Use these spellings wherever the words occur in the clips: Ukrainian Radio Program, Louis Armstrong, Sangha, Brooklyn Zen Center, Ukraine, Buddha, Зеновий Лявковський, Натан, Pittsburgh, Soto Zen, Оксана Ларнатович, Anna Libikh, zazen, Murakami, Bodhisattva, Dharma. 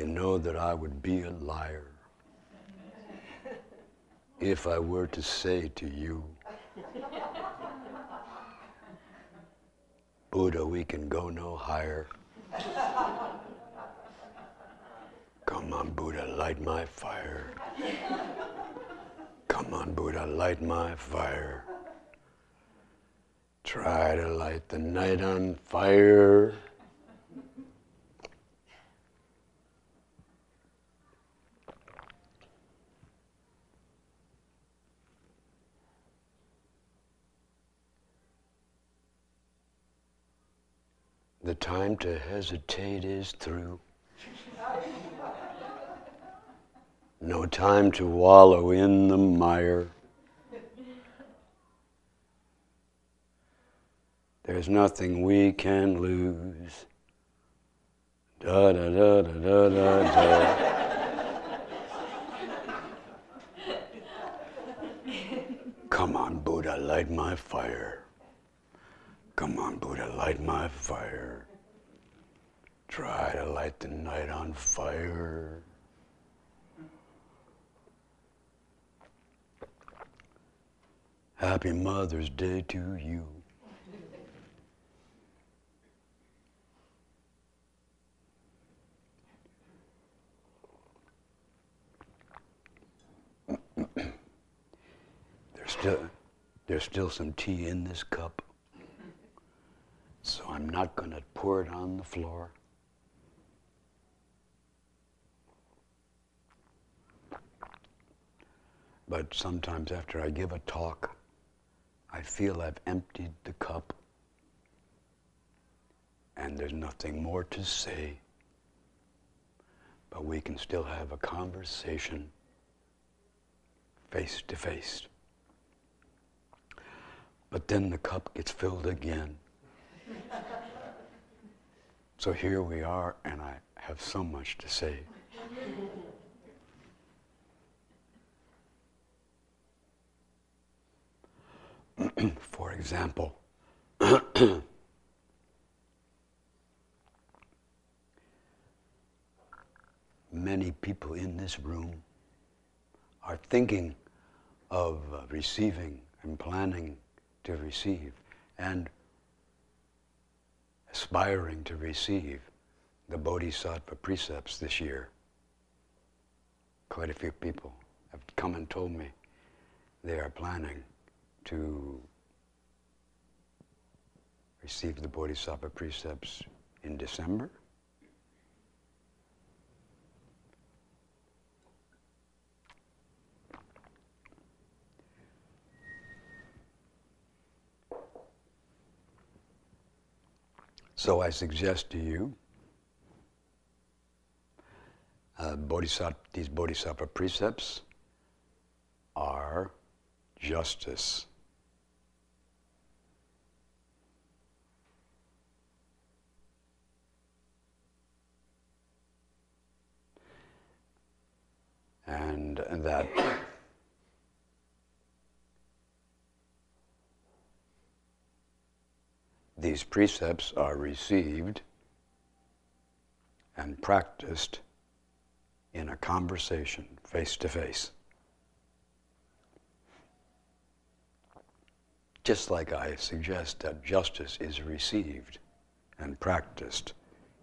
and know that I would be a liar if I were to say to you, Buddha, we can go no higher. Come on, Buddha, light my fire. Come on, Buddha, light my fire. Try to light the night on fire. The time to hesitate is through. No time to wallow in the mire. There's nothing we can lose. Da da da da da da da. Come on, Buddha, light my fire. Come on, Buddha, light my fire. Try to light the night on fire. Happy Mother's Day to you. There's still some tea in this cup, so I'm not going to pour it on the floor. But sometimes after I give a talk, I feel I've emptied the cup and there's nothing more to say, but we can still have a conversation face to face. But then the cup gets filled again. So here we are, and I have so much to say. For example, many people in this room are thinking of receiving and planning to receive and aspiring to receive the Bodhisattva precepts this year. Quite a few people have come and told me they are planning to receive the Bodhisattva precepts in December. So I suggest to you, these Bodhisattva precepts are justice, and that these precepts are received and practiced in a conversation, face to face. Just like I suggest that justice is received and practiced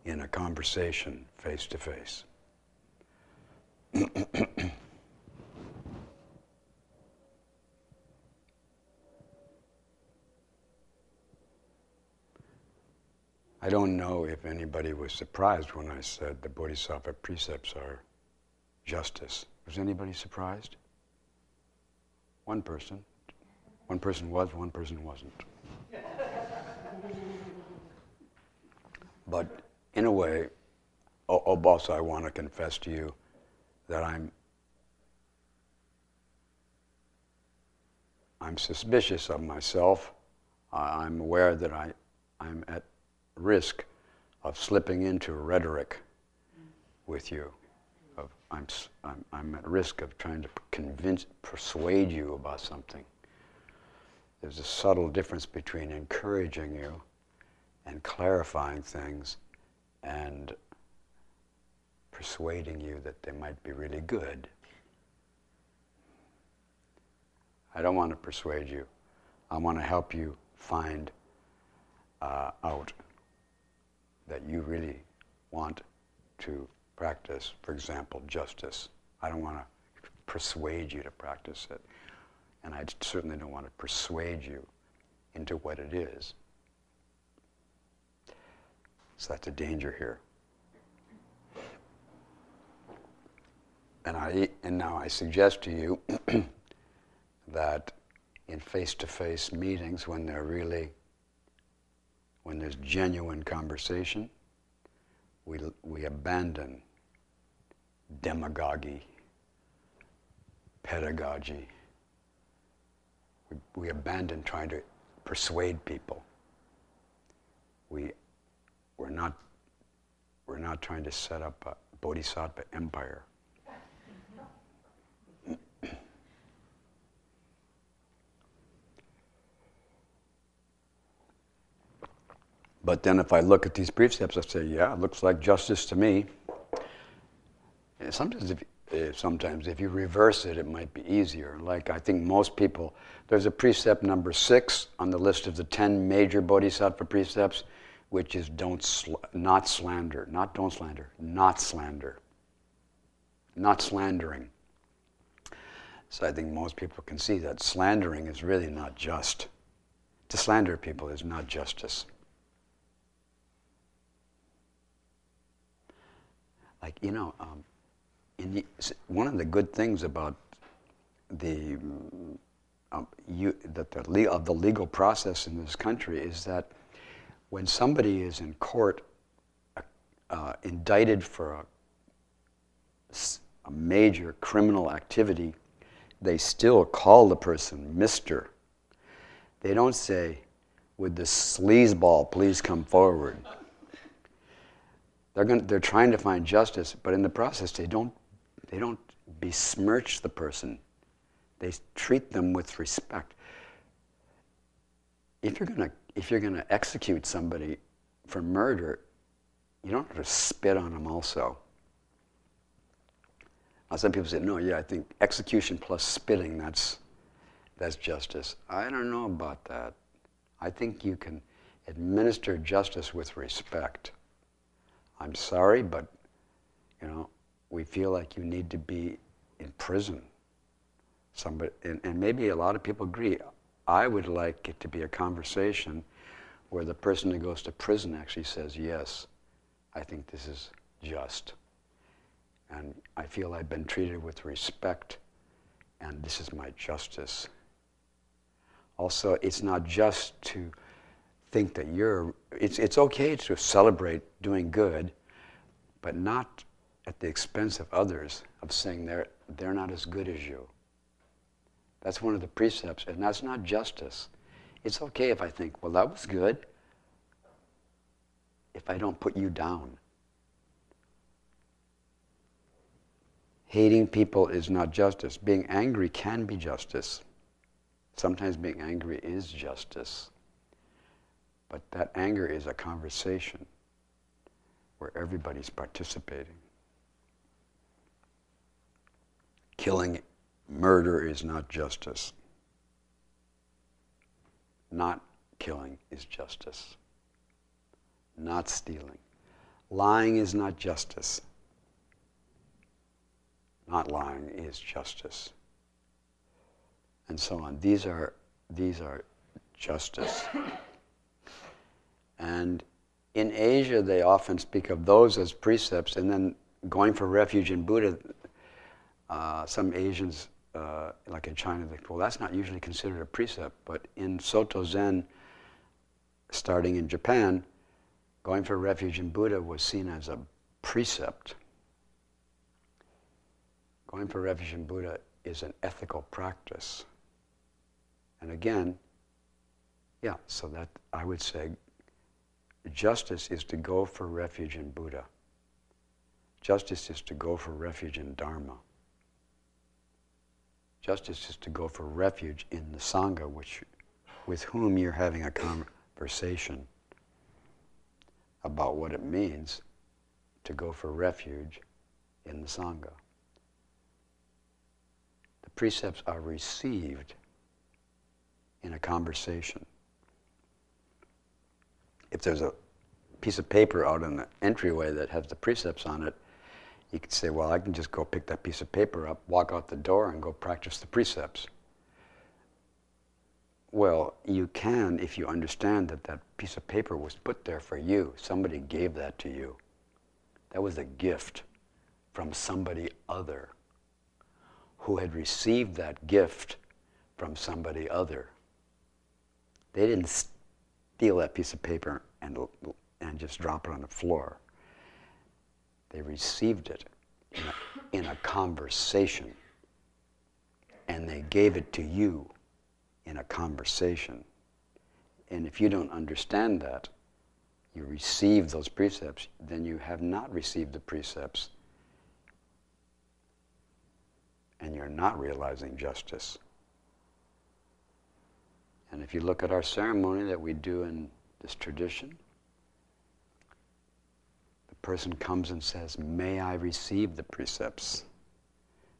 in a conversation, face to face. I don't know if anybody was surprised when I said the Bodhisattva precepts are justice. Was anybody surprised? One person. One person was, one person wasn't. But in a way, also I want to confess to you that I'm suspicious of myself. I'm aware that I'm at risk of slipping into rhetoric with you. I'm at risk of trying to persuade you about something. There's a subtle difference between encouraging you and clarifying things and persuading you that they might be really good. I don't want to persuade you. I want to help you find out that you really want to practice, for example, justice. I don't want to persuade you to practice it. And I certainly don't want to persuade you into what it is. So that's a danger here. And now I suggest to you that in face-to-face meetings, when there's genuine conversation, we abandon demagogy, pedagogy. We abandon trying to persuade people. We're not trying to set up a Bodhisattva empire. But then if I look at these precepts, I say, yeah, it looks like justice to me. And sometimes if you reverse it, it might be easier. Like I think most people, there's a precept number 6 on the list of the 10 major Bodhisattva precepts, which is not slander. Not slandering. So I think most people can see that slandering is really not just. To slander people is not justice. Like, you know, one of the good things about the legal process in this country is that when somebody is in court indicted for a major criminal activity, they still call the person Mr. They don't say, "Would the sleazeball please come forward?" They're trying to find justice, but in the process, they don't besmirch the person. They treat them with respect. If you're gonna execute somebody for murder, you don't have to spit on them also. Now, some people say, "No, yeah, I think execution plus spitting, that's justice." I don't know about that. I think you can administer justice with respect. I'm sorry, but, you know, we feel like you need to be in prison. Somebody, and maybe a lot of people agree. I would like it to be a conversation where the person who goes to prison actually says, yes, I think this is just. And I feel I've been treated with respect, and this is my justice. Also, it's not just to think that it's okay to celebrate doing good, but not at the expense of others, of saying they're not as good as you. That's one of the precepts, and that's not justice. It's okay if I think, well, that was good, if I don't put you down. Hating people is not justice. Being angry can be justice. Sometimes being angry is justice. But that anger is a conversation where everybody's participating. Killing, murder is not justice. Not killing is justice. Not stealing. Lying is not justice. Not lying is justice. And so on. These are justice. And in Asia, they often speak of those as precepts. And then going for refuge in Buddha, some Asians, like in China, they think, well, that's not usually considered a precept. But in Soto Zen, starting in Japan, going for refuge in Buddha was seen as a precept. Going for refuge in Buddha is an ethical practice. And again, yeah, so that I would say, justice is to go for refuge in Buddha. Justice is to go for refuge in Dharma. Justice is to go for refuge in the Sangha, with whom you're having a conversation about what it means to go for refuge in the Sangha. The precepts are received in a conversation. If there's a piece of paper out in the entryway that has the precepts on it, you could say, well, I can just go pick that piece of paper up, walk out the door, and go practice the precepts. Well, you can if you understand that that piece of paper was put there for you. Somebody gave that to you. That was a gift from somebody other who had received that gift from somebody other. They didn't steal that piece of paper and just drop it on the floor. They received it in a conversation, and they gave it to you in a conversation. And if you don't understand that, you receive those precepts, then you have not received the precepts, and you're not realizing justice. And if you look at our ceremony that we do in this tradition, the person comes and says, may I receive the precepts?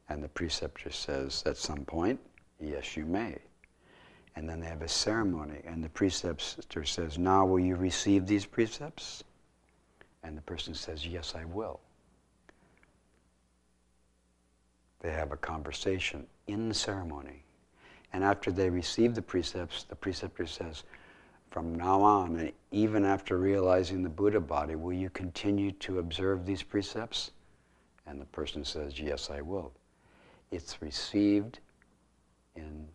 And the preceptor says at some point, yes, you may. And then they have a ceremony, and the preceptor says, now will you receive these precepts? And the person says, yes, I will. They have a conversation in the ceremony. And after they receive the precepts, the preceptor says, from now on, and even after realizing the Buddha body, will you continue to observe these precepts? And the person says, yes, I will. It's received in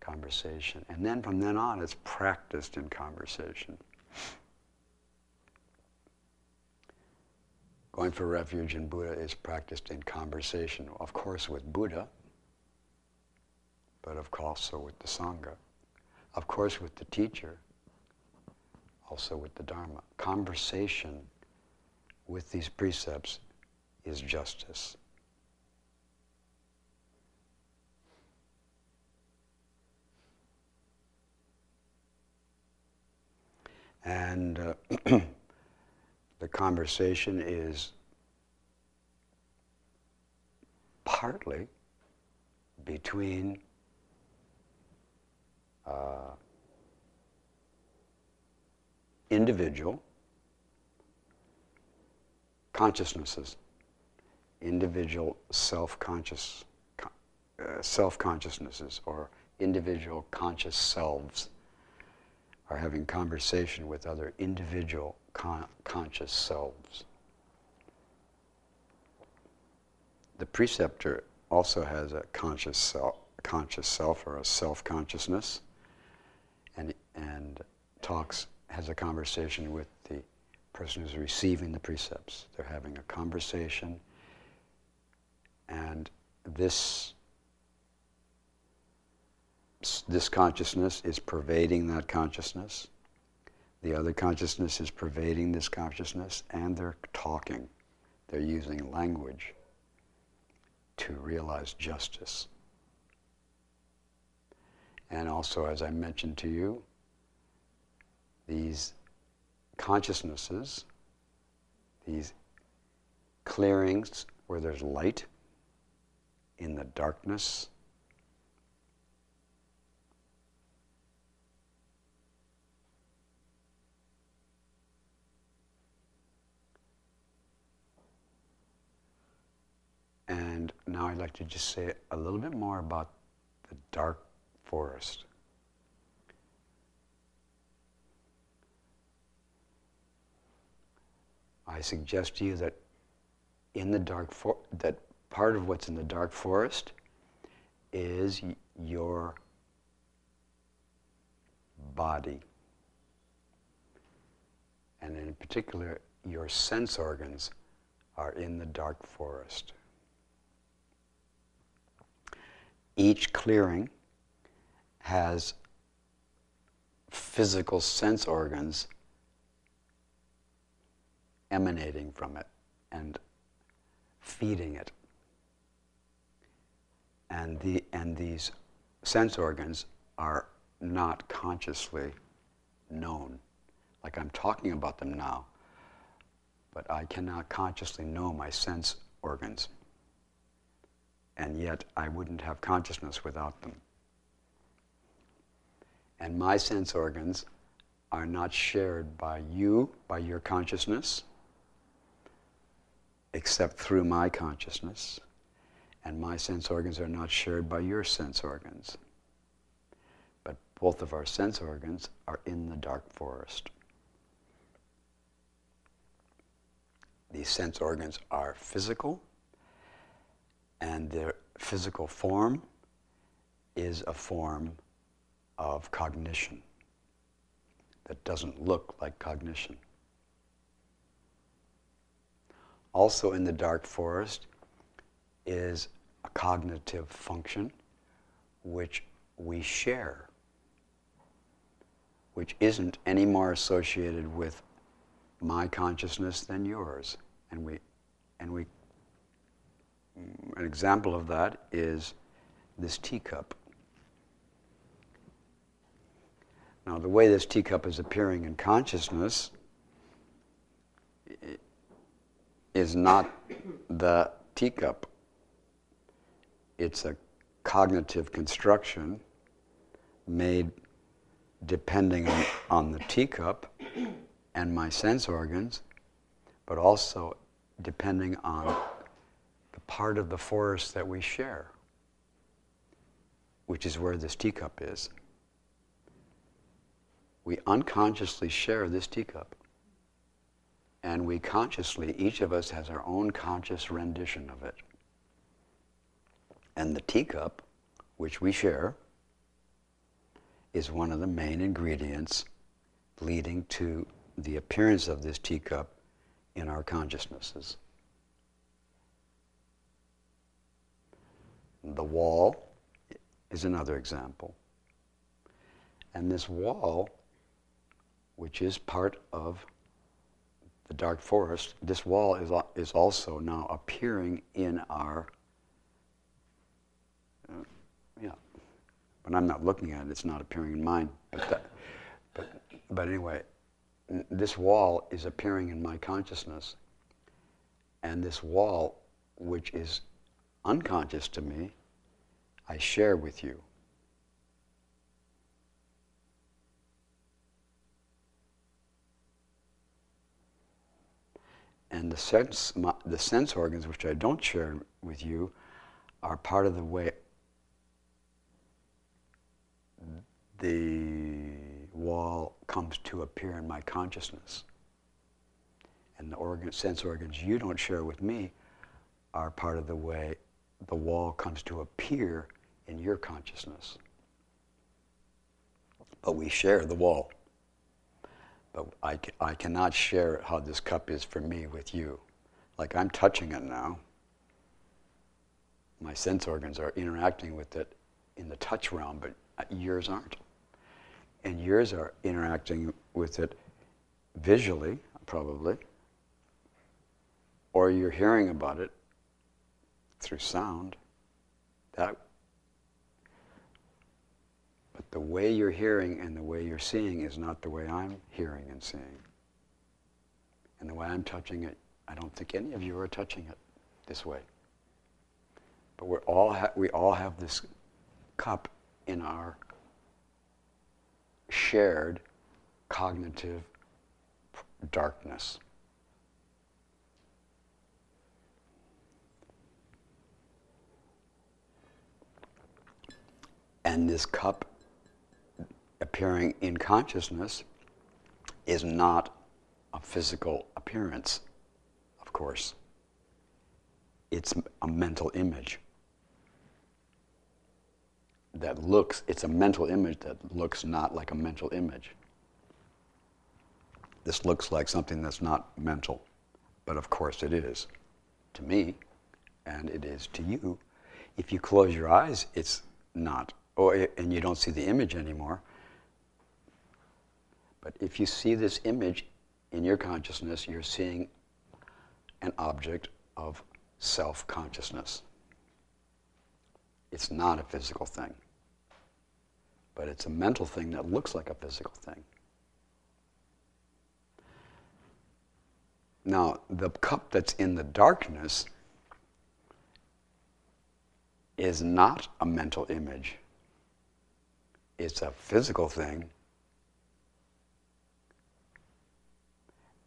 conversation. And then from then on, it's practiced in conversation. Going for refuge in Buddha is practiced in conversation, of course with Buddha, but of course also with the Sangha. Of course with the teacher, also with the Dharma. Conversation with these precepts is justice. And the conversation is partly between individual consciousnesses, individual self-consciousnesses, or individual conscious selves are having conversation with other individual conscious selves. The preceptor also has a conscious self or a self-consciousness, and has a conversation with the person who's receiving the precepts. They're having a conversation, and this consciousness is pervading that consciousness. The other consciousness is pervading this consciousness, and they're talking. They're using language to realize justice. And also, as I mentioned to you, these consciousnesses, these clearings where there's light in the darkness, and now I'd like to just say a little bit more about the dark forest. I suggest to you that that part of what's in the dark forest is your body, and in particular, your sense organs are in the dark forest. Each clearing has physical sense organs emanating from it and feeding it. And these sense organs are not consciously known. Like I'm talking about them now, but I cannot consciously know my sense organs. and yet I wouldn't have consciousness without them. And my sense organs are not shared by you, by your consciousness, except through my consciousness. And my sense organs are not shared by your sense organs. But both of our sense organs are in the dark forest. These sense organs are physical, and their physical form is a form of cognition that doesn't look like cognition. Also in the dark forest is a cognitive function which we share, which isn't any more associated with my consciousness than yours. And we an example of that is this teacup. Now, the way this teacup is appearing in consciousness is not the teacup. It's a cognitive construction made depending on the teacup and my sense organs, but also depending on the part of the forest that we share, which is where this teacup is. We unconsciously share this teacup, and we consciously, each of us has our own conscious rendition of it. And the teacup, which we share, is one of the main ingredients leading to the appearance of this teacup in our consciousnesses. The wall is another example. And this wall, which is part of the dark forest, this wall is also now appearing in our... When I'm not looking at it, it's not appearing in mine. But anyway, this wall is appearing in my consciousness. And this wall, which is unconscious to me, I share with you. And the sense organs, which I don't share with you, are part of the way the wall comes to appear in my consciousness. And the sense organs you don't share with me are part of the way the wall comes to appear in your consciousness. But we share the wall. But I cannot share how this cup is for me with you. Like, I'm touching it now. My sense organs are interacting with it in the touch realm, but yours aren't. And yours are interacting with it visually, probably, or you're hearing about it through sound. But the way you're hearing and the way you're seeing is not the way I'm hearing and seeing. And the way I'm touching it, I don't think any of you are touching it this way. But we all have this cup in our shared cognitive darkness. And this cup appearing in consciousness is not a physical appearance, of course. It's a mental image that looks not like a mental image. This looks like something that's not mental, but of course it is to me, and it is to you. If you close your eyes, it's not. And you don't see the image anymore. But if you see this image in your consciousness, you're seeing an object of self-consciousness. It's not a physical thing, but it's a mental thing that looks like a physical thing. Now, the cup that's in the darkness is not a mental image. It's a physical thing.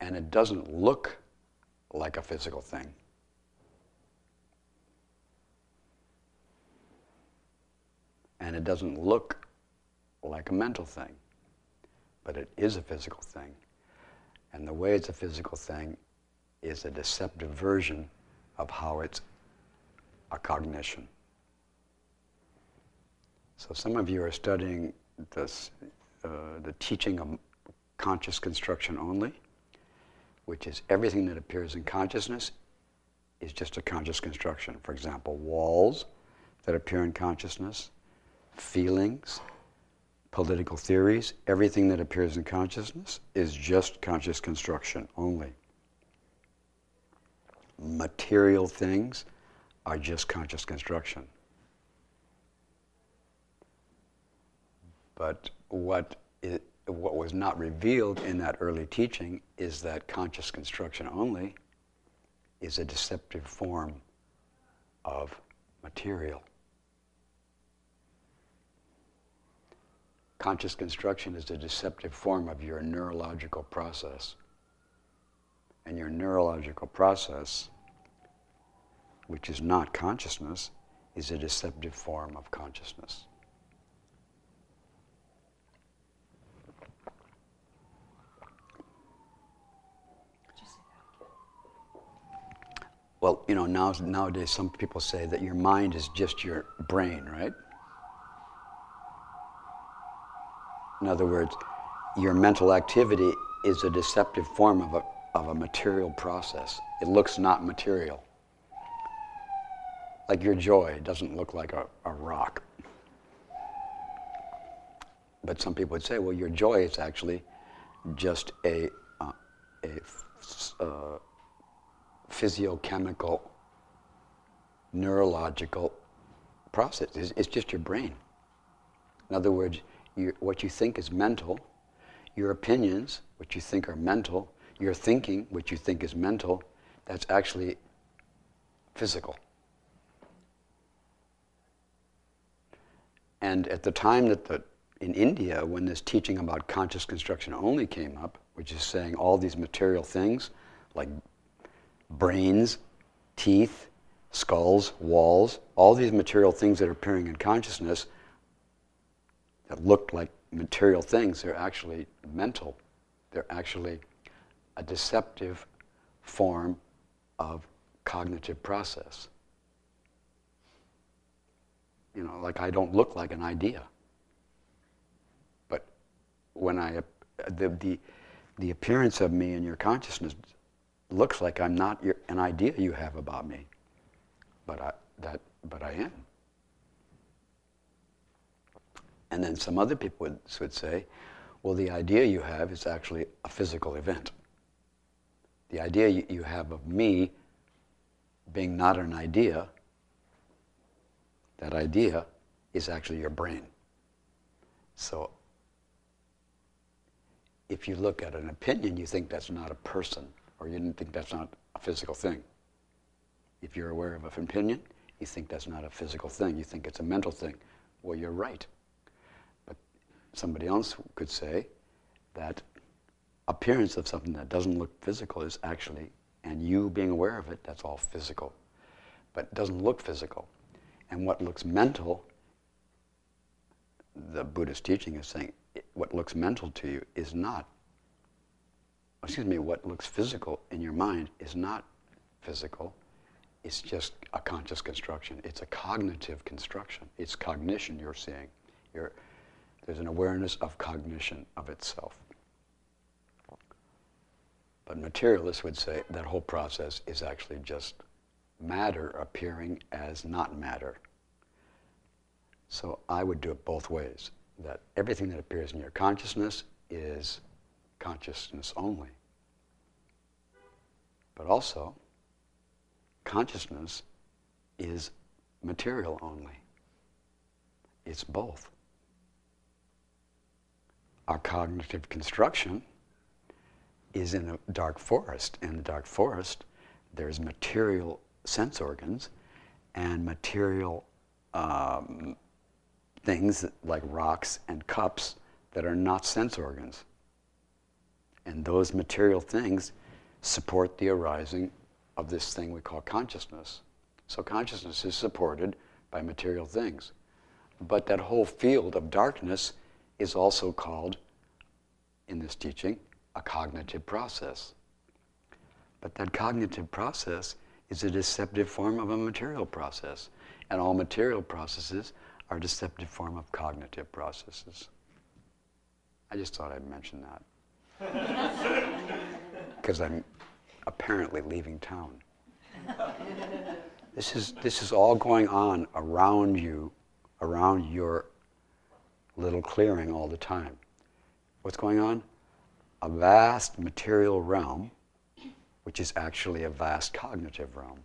And it doesn't look like a physical thing. And it doesn't look like a mental thing. But it is a physical thing. And the way it's a physical thing is a deceptive version of how it's a cognition. So some of you are studying this, the teaching of conscious construction only, which is everything that appears in consciousness is just a conscious construction. For example, walls that appear in consciousness, feelings, political theories, everything that appears in consciousness is just conscious construction only. Material things are just conscious construction. But what was not revealed in that early teaching is that conscious construction only is a deceptive form of material. Conscious construction is a deceptive form of your neurological process. And your neurological process, which is not consciousness, is a deceptive form of consciousness. Well, you know, nowadays some people say that your mind is just your brain, right? In other words, your mental activity is a deceptive form of a material process. It looks not material. Like your joy doesn't look like a rock. But some people would say, well, your joy is actually just a physiochemical, neurological process. It's just your brain. In other words, what you think is mental, your opinions, which you think are mental, your thinking, which you think is mental, that's actually physical. And at the time that in India, when this teaching about conscious construction only came up, which is saying all these material things, like brains, teeth, skulls, walls, all these material things that are appearing in consciousness that look like material things, they're actually mental. They're actually a deceptive form of cognitive process. You know, like I don't look like an idea. But when the appearance of me in your consciousness looks like I'm not an idea you have about me, but I am. And then some other people would say, well, the idea you have is actually a physical event. The idea you have of me being not an idea, that idea is actually your brain. So if you look at an opinion, you think that's not a person, or you didn't think that's not a physical thing. If you're aware of an opinion, you think that's not a physical thing. You think it's a mental thing. Well, you're right. But somebody else could say that appearance of something that doesn't look physical is actually, and you being aware of it, that's all physical. But it doesn't look physical. And what looks mental, the Buddhist teaching is saying, what looks mental to you is not, what looks physical in your mind is not physical. It's just a conscious construction. It's a cognitive construction. It's cognition you're seeing. There's an awareness of cognition of itself. But materialists would say that whole process is actually just matter appearing as not matter. So I would do it both ways, that everything that appears in your consciousness is consciousness only. But also, consciousness is material only. It's both. Our cognitive construction is in a dark forest. In the dark forest, there's material sense organs and material things like rocks and cups that are not sense organs. And those material things support the arising of this thing we call consciousness. So consciousness is supported by material things. But that whole field of darkness is also called, in this teaching, a cognitive process. But that cognitive process is a deceptive form of a material process. And all material processes are a deceptive form of cognitive processes. I just thought I'd mention that. Because I'm apparently leaving town. This is all going on around you, around your little clearing all the time. What's going on? A vast material realm, which is actually a vast cognitive realm.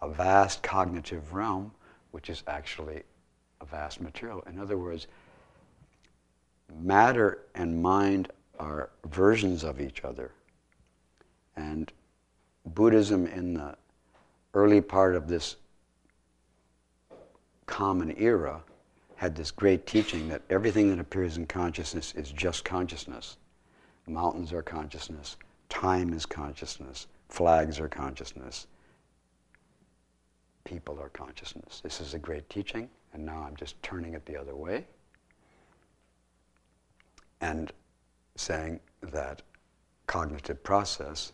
A vast cognitive realm, which is actually a vast material. In other words, matter and mind are versions of each other. And Buddhism in the early part of this common era had this great teaching that everything that appears in consciousness is just consciousness. Mountains are consciousness, time is consciousness, flags are consciousness, people are consciousness. This is a great teaching, and now I'm just turning it the other way and saying that cognitive process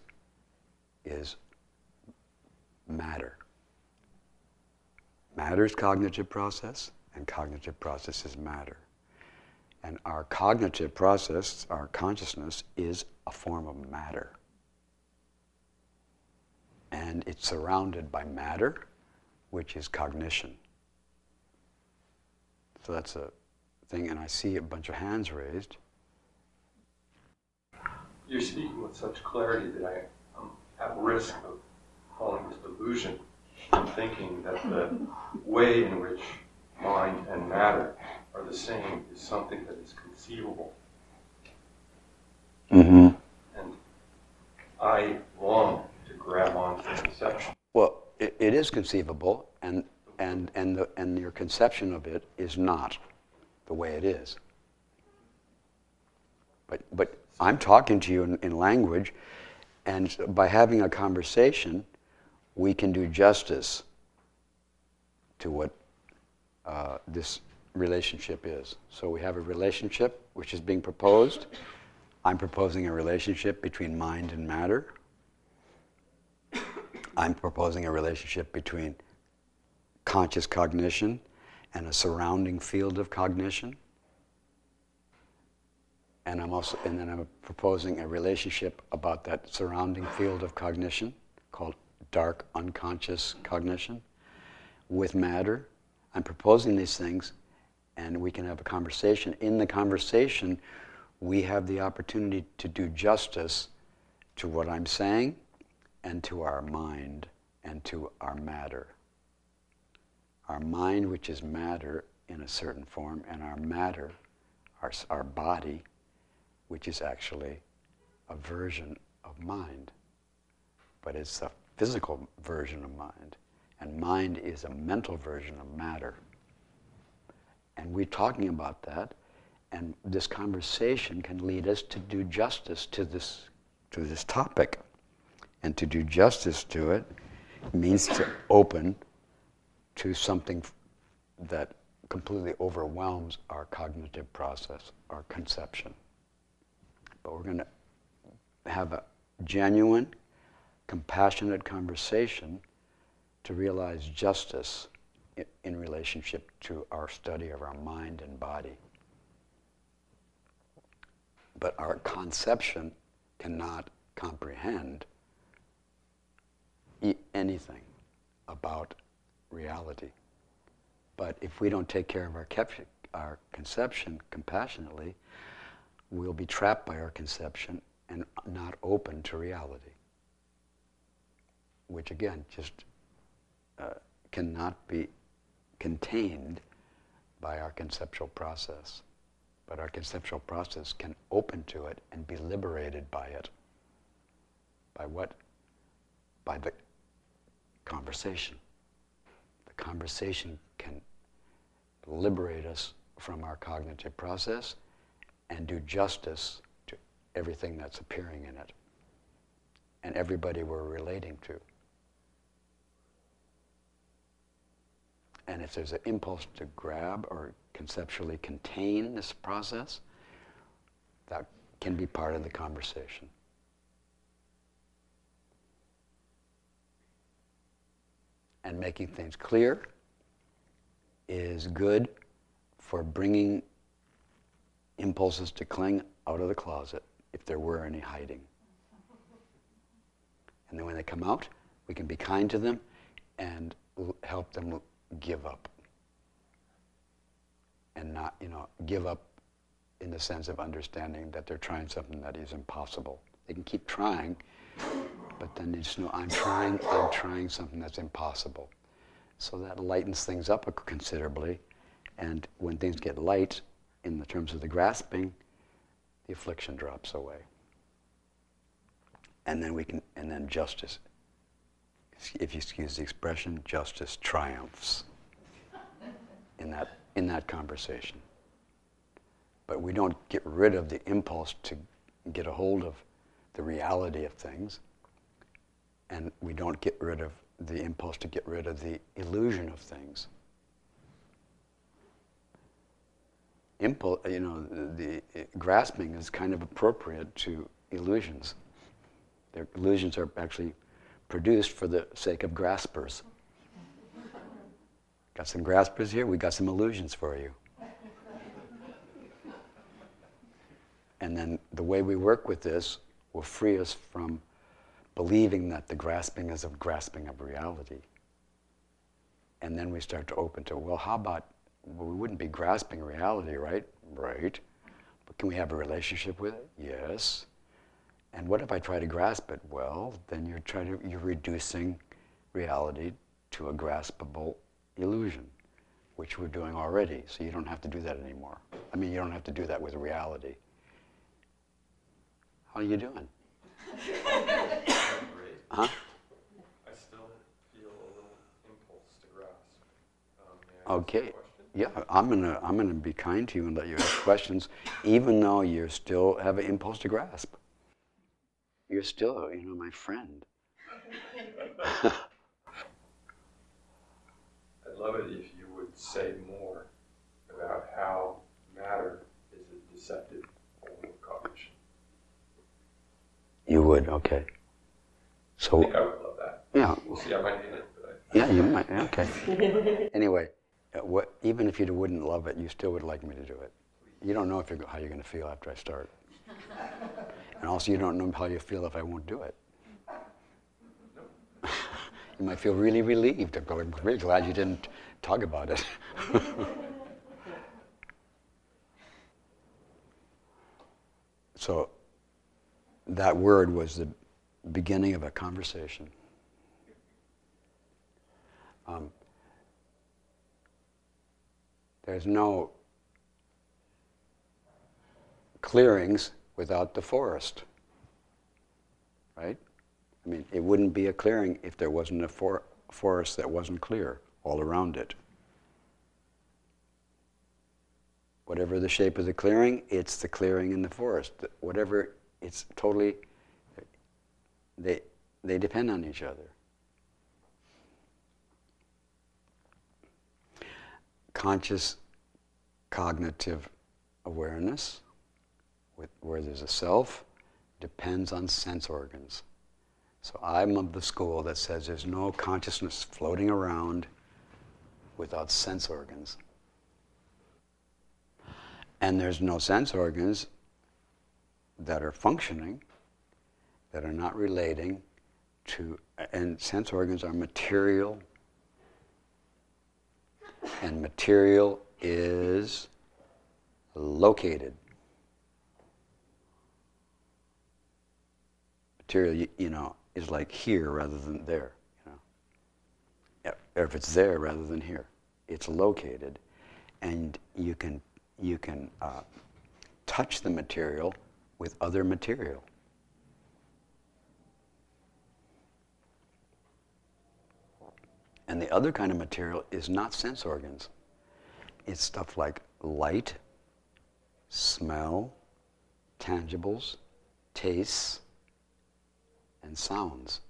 is matter. Matter is cognitive process, and cognitive process is matter. And our cognitive process, our consciousness, is a form of matter. And it's surrounded by matter, which is cognition. So that's a thing, and I see a bunch of hands raised. You're speaking with such clarity that I am at risk of calling this delusion. I'm thinking that the way in which mind and matter are the same is something that is conceivable. Mm-hmm. And I long to grab onto the conception. Well, it is conceivable, and your conception of it is not the way it is. But I'm talking to you in language, and by having a conversation, we can do justice to what this relationship is. So we have a relationship which is being proposed. I'm proposing a relationship between mind and matter. I'm proposing a relationship between conscious cognition and a surrounding field of cognition. And I'm proposing a relationship about that surrounding field of cognition called dark unconscious cognition with matter. I'm proposing these things, and we can have a conversation. In the conversation, we have the opportunity to do justice to what I'm saying and to our mind and to our matter. Our mind, which is matter in a certain form, and our matter, our body, which is actually a version of mind. But it's a physical version of mind. And mind is a mental version of matter. And we're talking about that, and this conversation can lead us to do justice to this topic. And to do justice to it means to open to something that completely overwhelms our cognitive process, our conception. But we're going to have a genuine, compassionate conversation to realize justice in relationship to our study of our mind and body. But our conception cannot comprehend anything about reality. But if we don't take care of our conception compassionately, we'll be trapped by our conception and not open to reality, which again just cannot be contained by our conceptual process. But our conceptual process can open to it and be liberated by it. By what? By the conversation. The conversation can liberate us from our cognitive process and do justice to everything that's appearing in it and everybody we're relating to. And if there's an impulse to grab or conceptually contain this process, that can be part of the conversation. And making things clear is good for bringing impulses to cling out of the closet, if there were any hiding. And then when they come out, we can be kind to them and help them give up. And not, give up in the sense of understanding that they're trying something that is impossible. They can keep trying, but then they just know, I'm trying something that's impossible. So that lightens things up considerably. And when things get light, in the terms of the grasping, the affliction drops away. And then justice, if you excuse the expression, justice triumphs in that conversation. But we don't get rid of the impulse to get a hold of the reality of things, and we don't get rid of the impulse to get rid of the illusion of things. Impulse, the grasping is kind of appropriate to illusions. Their illusions are actually produced for the sake of graspers. Got some graspers here? We got some illusions for you. And then the way we work with this will free us from believing that the grasping is a grasping of reality. And then we start to open to, we wouldn't be grasping reality, right? Right. But can we have a relationship with it? Yes. And what if I try to grasp it? Well, then you're reducing reality to a graspable illusion, which we're doing already. So you don't have to do that anymore. You don't have to do that with reality. How are you doing? Huh? I still feel a little impulse to grasp. Okay. Yeah, I'm gonna be kind to you and let you ask questions, even though you still have an impulse to grasp. You're still, my friend. I'd love it if you would say more about how matter is a deceptive form of cognition. You would, okay. So I think I would love that. Yeah. We'll see. I might need it. Yeah, you might. Okay. Anyway. Even if you wouldn't love it, you still would like me to do it. You don't know how you're going to feel after I start. And also, you don't know how you feel if I won't do it. You might feel really relieved. I'm really glad you didn't talk about it. So that word was the beginning of a conversation. There's no clearings without the forest, right? It wouldn't be a clearing if there wasn't a forest that wasn't clear all around it. Whatever the shape of the clearing, it's the clearing in the forest. Whatever, it's totally, they depend on each other. Conscious cognitive awareness, where there's a self, depends on sense organs. So I'm of the school that says there's no consciousness floating around without sense organs. And there's no sense organs that are functioning, that are not relating to, and sense organs are material. And material is located. Material, is like here rather than there. Or if it's there rather than here, it's located, and you can touch the material with other material. And the other kind of material is not sense organs. it's stuff like light, smell, tangibles, tastes, and sounds,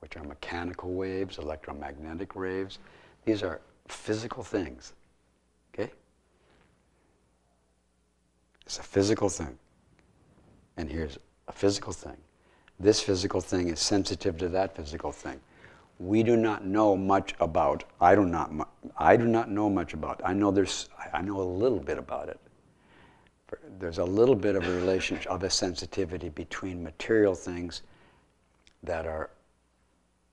which are mechanical waves, electromagnetic waves. These are physical things, okay? It's a physical thing. And here's a physical thing. This physical thing is sensitive to that physical thing. We do not know much about. I do not know much about. I know a little bit about it. There's a little bit of a relationship, of a sensitivity between material things that are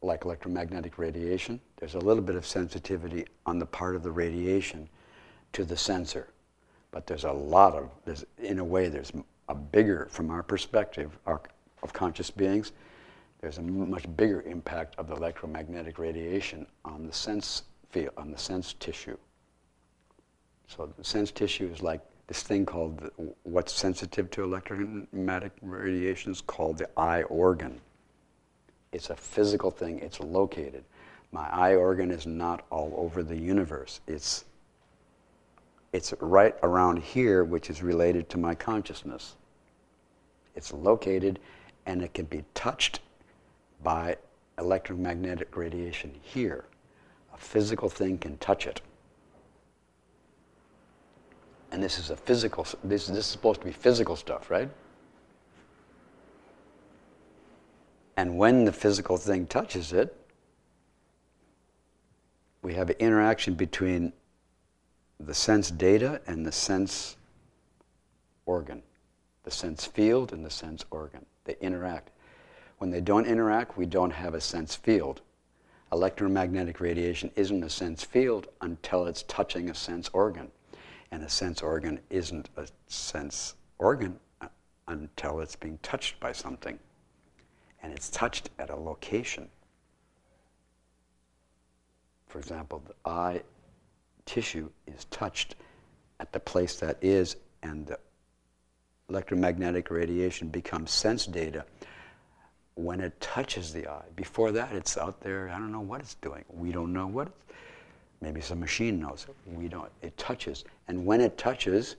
like electromagnetic radiation. There's a little bit of sensitivity on the part of the radiation to the sensor, but there's a bigger, from our perspective, of conscious beings, there's a much bigger impact of the electromagnetic radiation on the sense field, on the sense tissue. So the sense tissue is like this thing called, what's sensitive to electromagnetic radiation is called the eye organ. It's a physical thing, it's located. My eye organ is not all over the universe. It's right around here, which is related to my consciousness. It's located, and it can be touched by electromagnetic radiation here. A physical thing can touch it. And this is a physical, this is supposed to be physical stuff, right? And when the physical thing touches it, we have an interaction between the sense data and the sense organ, the sense field and the sense organ. They interact. When they don't interact, we don't have a sense field. Electromagnetic radiation isn't a sense field until it's touching a sense organ. And a sense organ isn't a sense organ until it's being touched by something. And it's touched at a location. For example, the eye tissue is touched at the place that is, and the electromagnetic radiation becomes sense data when it touches the eye. Before that, it's out there, I don't know what it's doing. We don't know what it's, maybe some machine knows it. We don't, it touches. And when it touches,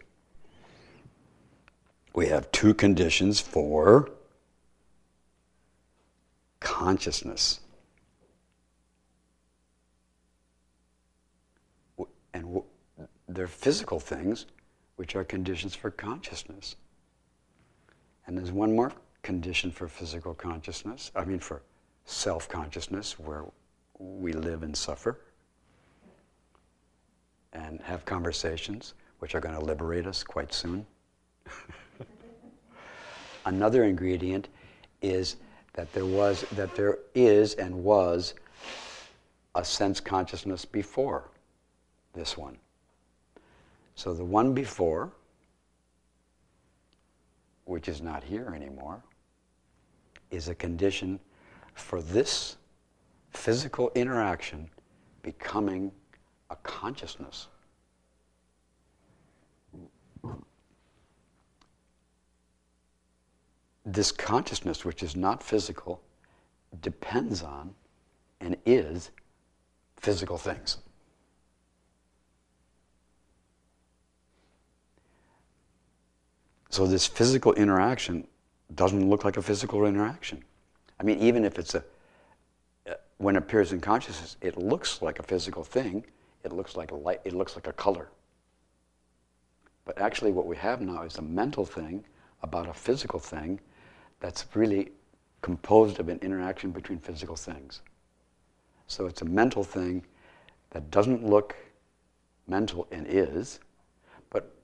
we have two conditions for consciousness. And they're physical things, which are conditions for consciousness. And there's one more condition for physical consciousness, I mean for self-consciousness, where we live and suffer and have conversations, which are going to liberate us quite soon. Another ingredient is that there is and was a sense consciousness before this one. So the one before, which is not here anymore, is a condition for this physical interaction becoming a consciousness. This consciousness, which is not physical, depends on and is physical things. So this physical interaction doesn't look like a physical interaction. I mean, even if it's when it appears in consciousness, it looks like a physical thing. It looks like a light, it looks like a color. But actually what we have now is a mental thing about a physical thing that's really composed of an interaction between physical things. So it's a mental thing that doesn't look mental and is, but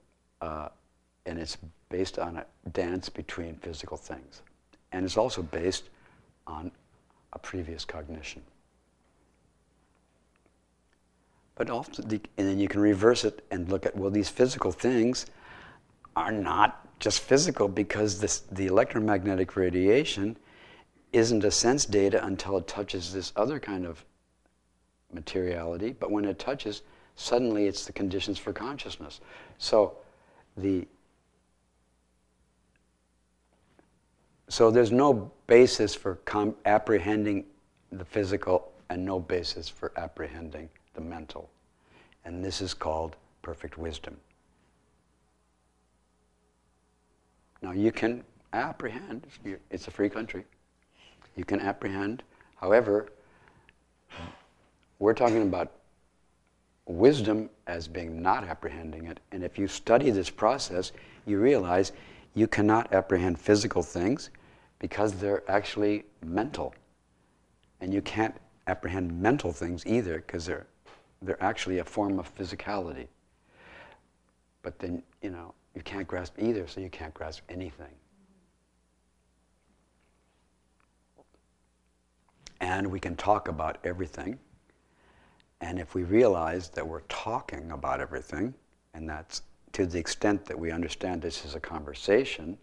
and it's based on a dance between physical things. And it's also based on a previous cognition. But also, and then you can reverse it and look at, well, these physical things are not just physical because the electromagnetic radiation isn't a sense data until it touches this other kind of materiality. But when it touches, suddenly it's the conditions for consciousness. So there's no basis for apprehending the physical and no basis for apprehending the mental. And this is called perfect wisdom. Now you can apprehend, it's a free country, you can apprehend. However, we're talking about wisdom as being not apprehending it. And if you study this process, you realize you cannot apprehend physical things because they're actually mental. And you can't apprehend mental things either because they're actually a form of physicality. But then, you can't grasp either, so you can't grasp anything. And we can talk about everything. And if we realize that we're talking about everything, and that's to the extent that we understand this is a conversation,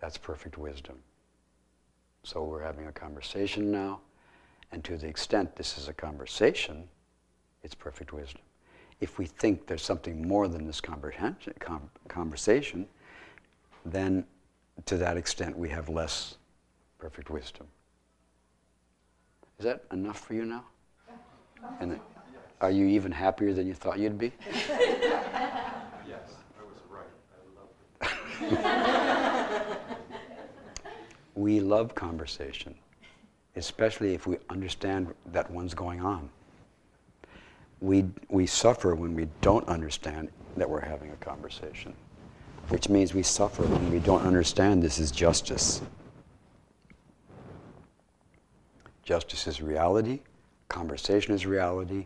that's perfect wisdom. So we're having a conversation now, and to the extent this is a conversation, it's perfect wisdom. If we think there's something more than this conversation, then to that extent we have less perfect wisdom. Is that enough for you now? And are you even happier than you thought you'd be? Yes, I was right. I love it. We love conversation, especially if we understand that one's going on. We suffer when we don't understand that we're having a conversation, which means we suffer when we don't understand this is justice. Justice is reality. Conversation is reality,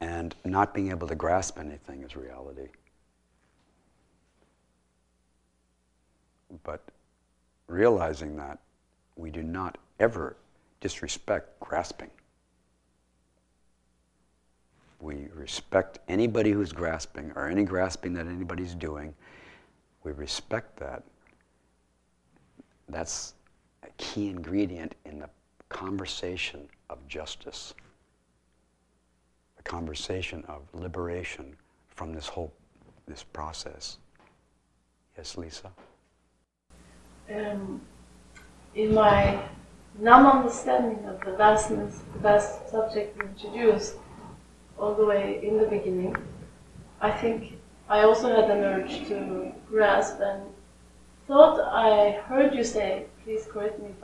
and not being able to grasp anything is reality. But realizing that, we do not ever disrespect grasping. We respect anybody who's grasping, or any grasping that anybody's doing. We respect that. That's a key ingredient in the conversation of justice. A conversation of liberation from this process. Yes, Lisa? In my non-understanding of the vast subject introduced all the way in the beginning, I think I also had an urge to grasp and thought I heard you say, please correct me if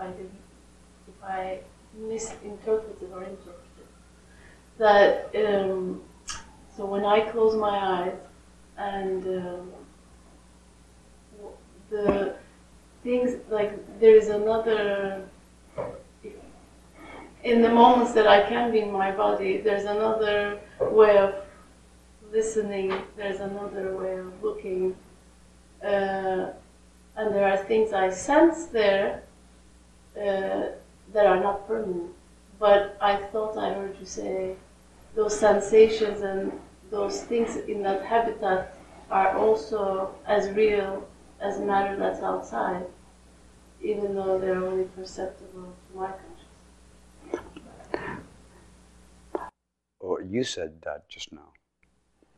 I misinterpreted or interpreted, that so when I close my eyes and the things, like there is another, in the moments that I can be in my body, there's another way of listening, there's another way of looking, and there are things I sense there that are not permanent. But I thought I heard you say those sensations and those things in that habitat are also as real as matter that's outside, even though they're only perceptible to my consciousness. Or you said that just now.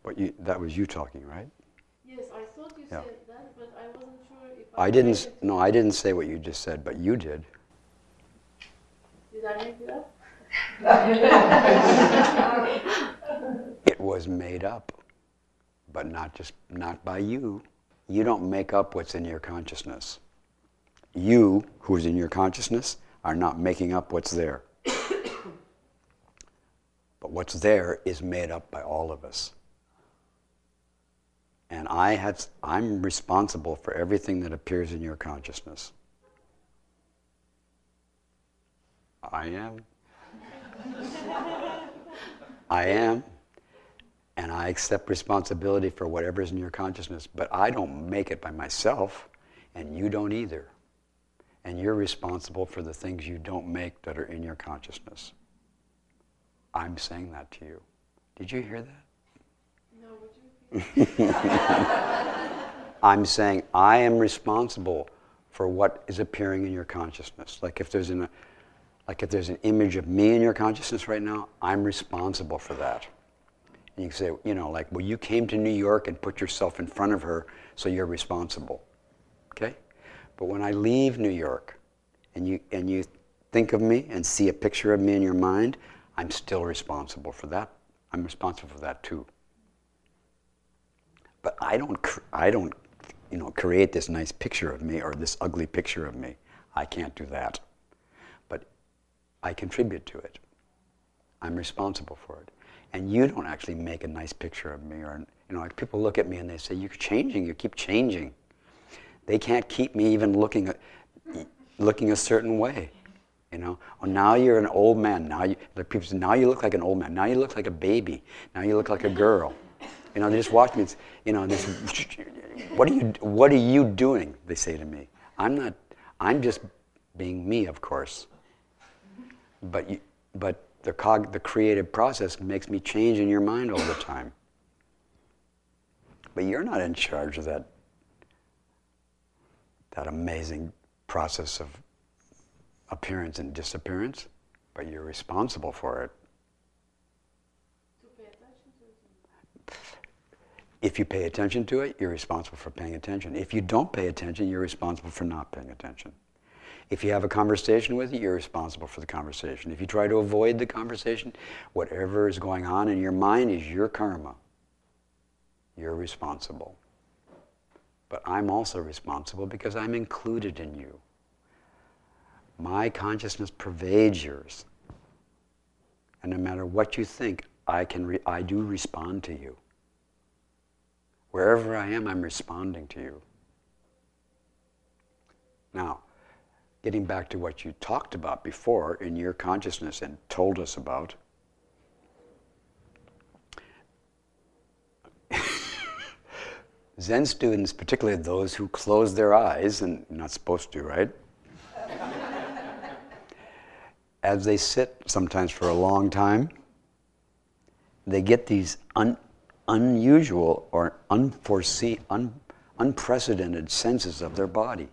But that was you talking, right? Yes, I thought you said that, but I wasn't sure if I didn't. No, I didn't say what you just said, but you did. Did I make it up? It was made up, but not by you. You don't make up what's in your consciousness. You, who's in your consciousness, are not making up what's there. But what's there is made up by all of us. And I'm responsible for everything that appears in your consciousness. I am, and I accept responsibility for whatever's in your consciousness, but I don't make it by myself, and you don't either. And you're responsible for the things you don't make that are in your consciousness. I'm saying that to you. Did you hear that? No, would you repeat? I'm saying I am responsible for what is appearing in your consciousness. Like if there's an image of me in your consciousness right now, I'm responsible for that. And you can say, well, you came to New York and put yourself in front of her, so you're responsible, okay? But when I leave New York, and you think of me and see a picture of me in your mind, I'm still responsible for that. I'm responsible for that too. But I don't, you know, create this nice picture of me or this ugly picture of me. I can't do that. But I contribute to it. I'm responsible for it. And you don't actually make a nice picture of me. Or, you know, like people look at me and they say, "You're changing. You keep changing." They can't keep me even looking a certain way. You know, oh, now you're an old man. Now you, like people say, now you look like an old man. Now you look like a baby. Now you look like a girl. You know, they just watch me. And, you know, this. What are you doing? They say to me. I'm not. I'm just being me, of course. But the creative process makes me change in your mind all the time. But you're not in charge of that amazing process of appearance and disappearance, but you're responsible for it. To pay attention to it. If you pay attention to it, you're responsible for paying attention. If you don't pay attention, you're responsible for not paying attention. If you have a conversation with it, you're responsible for the conversation. If you try to avoid the conversation, whatever is going on in your mind is your karma. You're responsible. But I'm also responsible because I'm included in you. My consciousness pervades yours. And no matter what you think, I do respond to you. Wherever I am, I'm responding to you. Now, getting back to what you talked about before in your consciousness and told us about. Zen students, particularly those who close their eyes, and not supposed to, right? As they sit sometimes for a long time, they get these unusual or unforeseen, unprecedented senses of their body.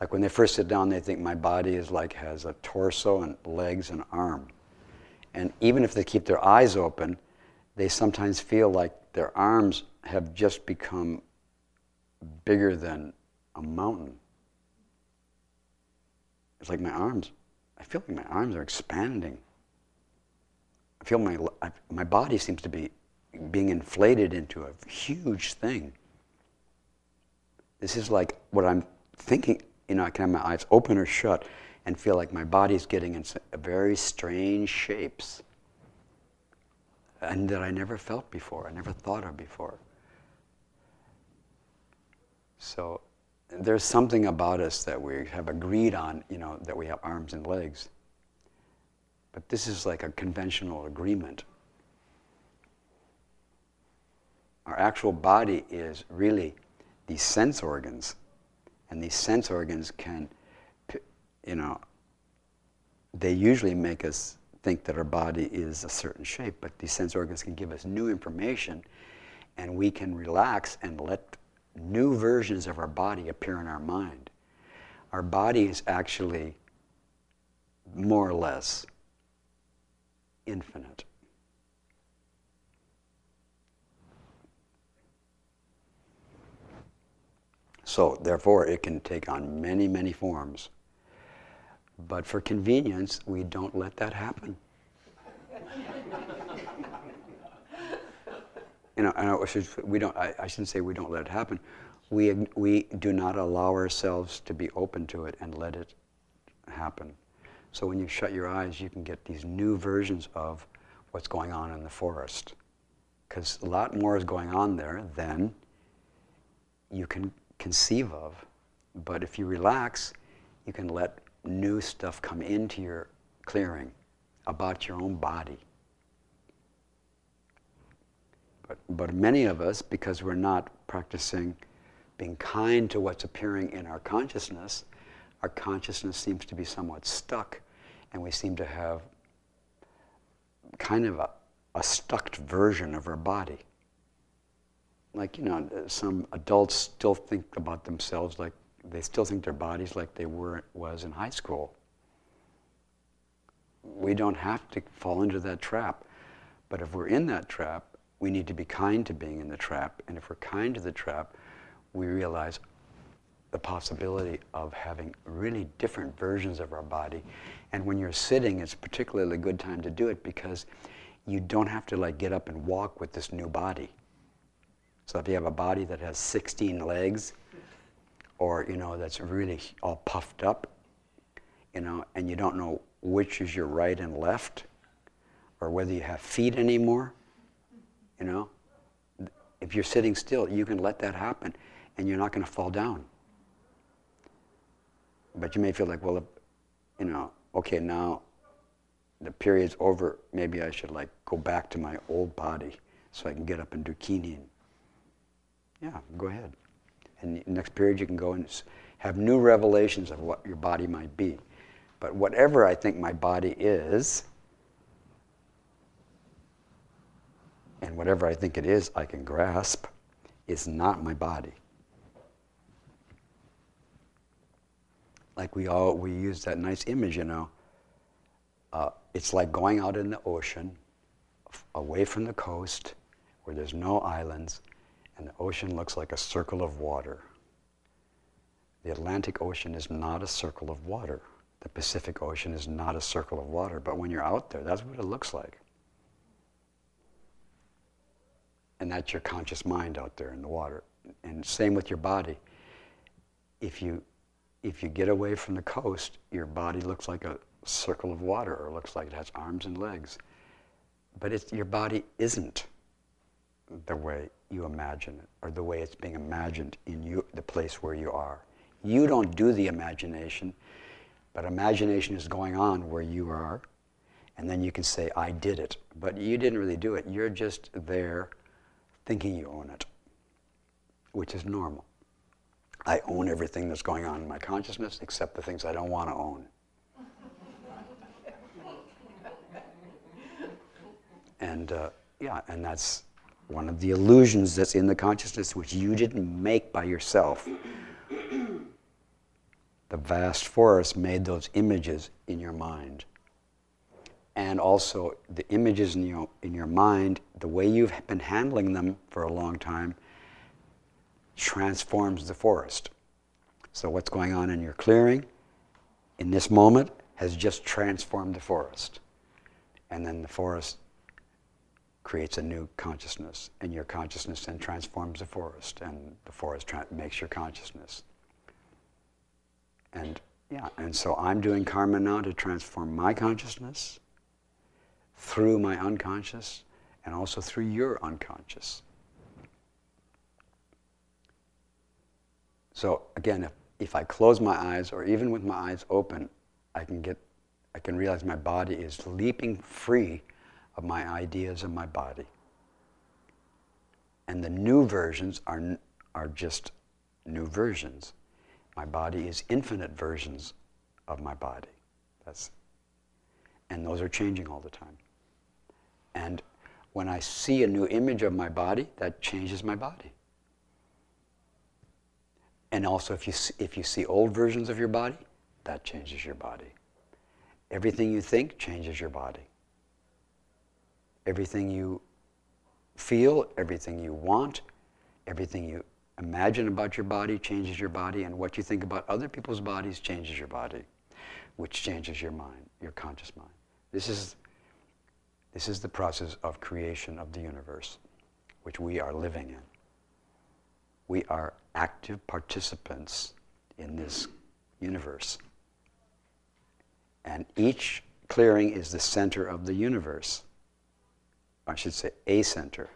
Like when they first sit down, they think my body is like has a torso and legs and arm. And even if they keep their eyes open, they sometimes feel like their arms have just become bigger than a mountain. It's like my arms. I feel like my arms are expanding. I feel my body seems to be being inflated into a huge thing. This is like what I'm thinking. You know, I can have my eyes open or shut and feel like my body's getting in very strange shapes and that I never felt before, I never thought of before. So there's something about us that we have agreed on, you know, that we have arms and legs. But this is like a conventional agreement. Our actual body is really these sense organs. And these sense organs can, you know, they usually make us think that our body is a certain shape, but these sense organs can give us new information, and we can relax and let new versions of our body appear in our mind. Our body is actually more or less infinite. So, therefore, it can take on many, many forms. But for convenience, we don't let that happen. You know, I shouldn't say we don't let it happen. We do not allow ourselves to be open to it and let it happen. So when you shut your eyes, you can get these new versions of what's going on in the forest. Because a lot more is going on there than you can conceive of, but if you relax, you can let new stuff come into your clearing about your own body. But many of us, because we're not practicing being kind to what's appearing in our consciousness seems to be somewhat stuck, and we seem to have kind of a stuck version of our body. Like, you know, some adults still think about themselves like they still think their bodies like they was in high school. We don't have to fall into that trap. But if we're in that trap, we need to be kind to being in the trap. And if we're kind to the trap, we realize the possibility of having really different versions of our body. And when you're sitting, it's a particularly good time to do it because you don't have to like get up and walk with this new body. So if you have a body that has 16 legs, or you know, that's really all puffed up, you know, and you don't know which is your right and left, or whether you have feet anymore, you know, if you're sitting still, you can let that happen, and you're not going to fall down. But you may feel like, well, you know, okay, now the period's over, maybe I should like go back to my old body so I can get up and do kinin. Yeah, go ahead. And next period you can go and have new revelations of what your body might be. But whatever I think my body is, and whatever I think it is I can grasp, is not my body. Like we use that nice image, you know. It's like going out in the ocean, away from the coast, where there's no islands, and the ocean looks like a circle of water. The Atlantic Ocean is not a circle of water. The Pacific Ocean is not a circle of water, but when you're out there, that's what it looks like. And that's your conscious mind out there in the water. And same with your body. If you get away from the coast, your body looks like a circle of water, or looks like it has arms and legs. But your body isn't the way you imagine it, or the way it's being imagined in you, the place where you are. You don't do the imagination, but imagination is going on where you are, and then you can say, I did it. But you didn't really do it. You're just there thinking you own it, which is normal. I own everything that's going on in my consciousness except the things I don't want to own. And and that's one of the illusions that's in the consciousness, which you didn't make by yourself. The vast forest made those images in your mind. And also, the images in your mind, the way you've been handling them for a long time, transforms the forest. So what's going on in your clearing, in this moment, has just transformed the forest. And then the forest creates a new consciousness, and your consciousness then transforms the forest, and the forest makes your consciousness. And so I'm doing karma now to transform my consciousness through my unconscious, and also through your unconscious. So again, if I close my eyes, or even with my eyes open, I can realize my body is leaping free of my ideas and my body. And the new versions are just new versions. My body is infinite versions of my body. And those are changing all the time. And when I see a new image of my body, that changes my body. And also if you see old versions of your body, that changes your body. Everything you think changes your body. Everything you feel, everything you want, everything you imagine about your body changes your body, and what you think about other people's bodies changes your body, which changes your mind, your conscious mind. This is the process of creation of the universe, which we are living in. We are active participants in this universe. And each clearing is the center of the universe. I should say a center.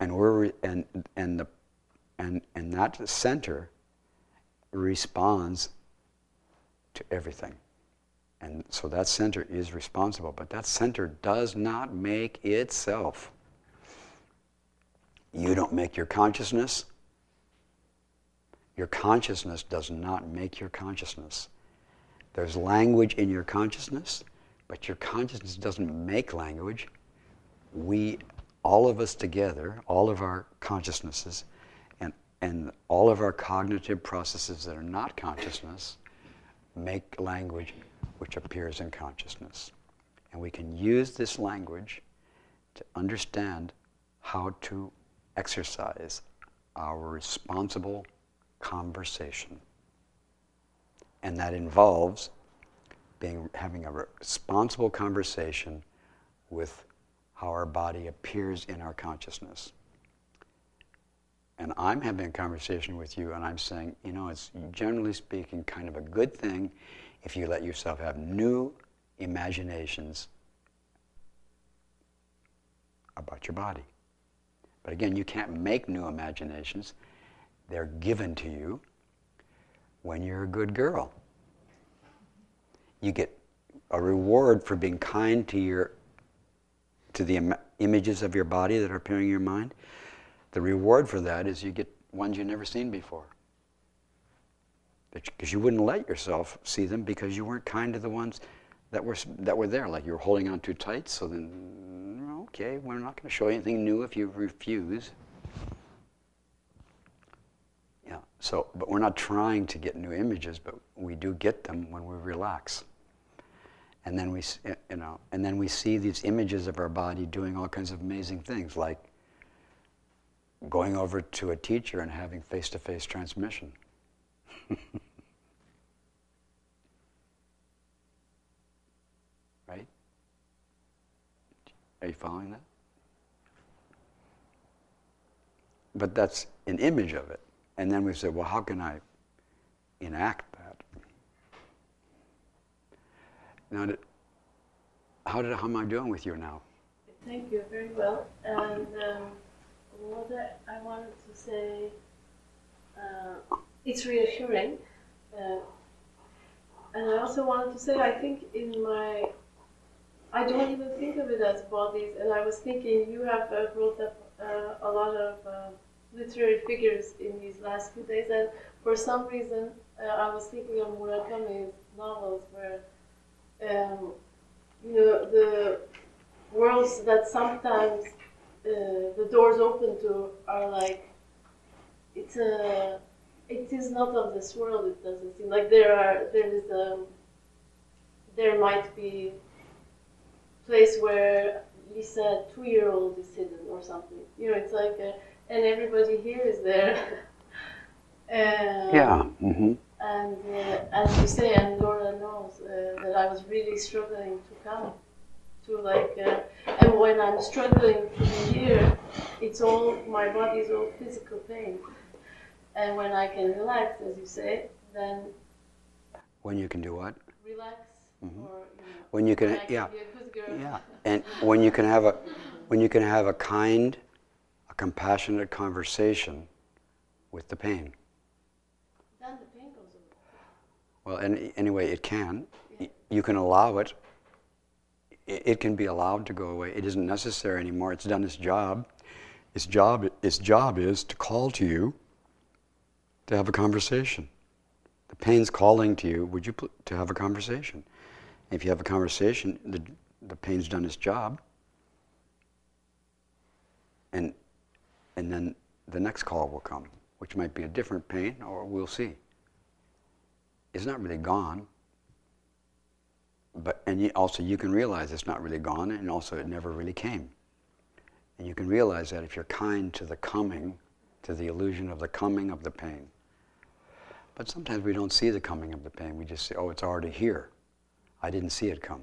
And that center responds to everything. And so that center is responsible, but that center does not make itself. You don't make your consciousness. Your consciousness does not make your consciousness. There's language in your consciousness, but your consciousness doesn't make language. We, all of us together, all of our consciousnesses, and all of our cognitive processes that are not consciousness, make language which appears in consciousness. And we can use this language to understand how to exercise our responsible conversation. And that involves having a responsible conversation with how our body appears in our consciousness. And I'm having a conversation with you, and I'm saying, you know, it's generally speaking kind of a good thing if you let yourself have new imaginations about your body. But again, you can't make new imaginations. They're given to you when you're a good girl. You get a reward for being kind to the images of your body that are appearing in your mind. The reward for that is you get ones you've never seen before. Because you wouldn't let yourself see them because you weren't kind to the ones that were there. Like you were holding on too tight, so then, okay, we're not going to show you anything new if you refuse. Yeah. So, but we're not trying to get new images, but we do get them when we relax. And then we see these images of our body doing all kinds of amazing things, like going over to a teacher and having face-to-face transmission. Right? Are you following that? But that's an image of it. And then we say, well, how can I enact that? Now, how am I doing with you now? Thank you, very well. And what I wanted to say, it's reassuring. And I also wanted to say, I think I don't even think of it as bodies. And I was thinking, you have brought up a lot of literary figures in these last few days. And for some reason, I was thinking of Murakami's novels where, the worlds that sometimes the doors open to are like, it is not of this world, it doesn't seem. Like there might be a place where Lisa, 2-year-old, is hidden or something. It's like, and everybody here is there. Yeah. Mm-hmm. And as you say, and Laura knows that I was really struggling to come. And when I'm struggling to be here, my body is all physical pain. And when I can relax, as you say, then... When you can do what? Relax, mm-hmm. Or when you can, be a good girl. Yeah, and when you can have a kind, a compassionate conversation with the pain. Then the pain goes away. Well, and anyway, it can. Yeah. You can allow it. It can be allowed to go away. It isn't necessary anymore. It's done its job. Its job is to call to you to have a conversation. The pain's calling to you, would you to have a conversation? If you have a conversation, the pain's done its job. And then the next call will come, which might be a different pain, or we'll see. It's not really gone. But you can realize it's not really gone, and also it never really came. And you can realize that if you're kind to the coming, to the illusion of the coming of the pain. But sometimes we don't see the coming of the pain. We just say, oh, it's already here. I didn't see it come.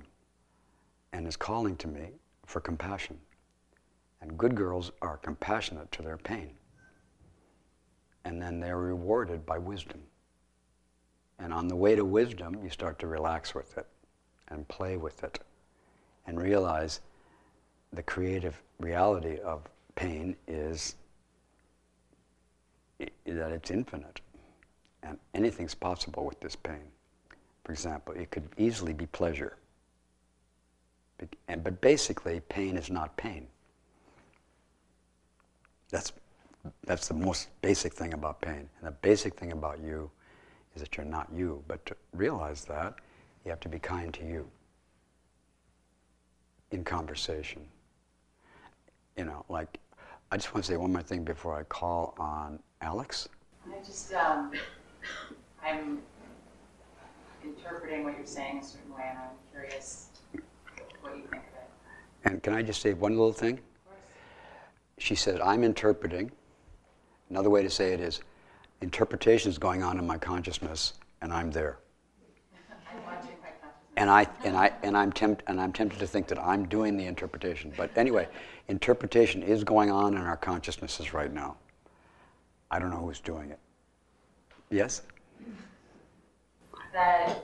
And it's calling to me for compassion. And good girls are compassionate to their pain. And then they're rewarded by wisdom. And on the way to wisdom, you start to relax with it. And play with it, and realize the creative reality of pain is that it's infinite, and anything's possible with this pain. For example, it could easily be pleasure, but basically, pain is not pain. That's the most basic thing about pain, and the basic thing about you is that you're not you. But to realize that, you have to be kind to you in conversation. I just want to say one more thing before I call on Alex. I'm interpreting what you're saying a certain way, and I'm curious what you think of it. And can I just say one little thing? Of course. She said, I'm interpreting. Another way to say it is, interpretation is going on in my consciousness, and I'm there. And I'm tempted to think that I'm doing the interpretation. But anyway, interpretation is going on in our consciousnesses right now. I don't know who's doing it. Yes? That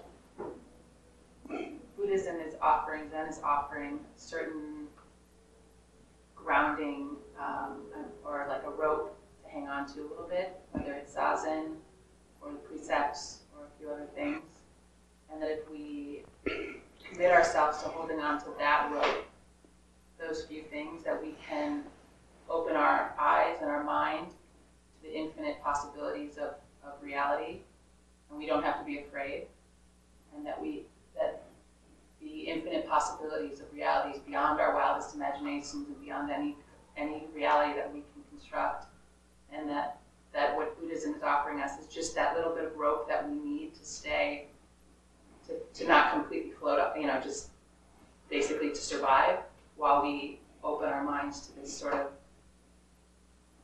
Buddhism is offering, Zen is offering certain grounding or like a rope to hang on to a little bit, whether it's zazen or the precepts or a few other things. And that if we commit ourselves to holding on to that rope, those few things, that we can open our eyes and our mind to the infinite possibilities of reality, and we don't have to be afraid, and that the infinite possibilities of reality is beyond our wildest imaginations and beyond any reality that we can construct, and that what Buddhism is offering us is just that little bit of rope that we need to stay, to not completely float up, just basically to survive while we open our minds to this sort of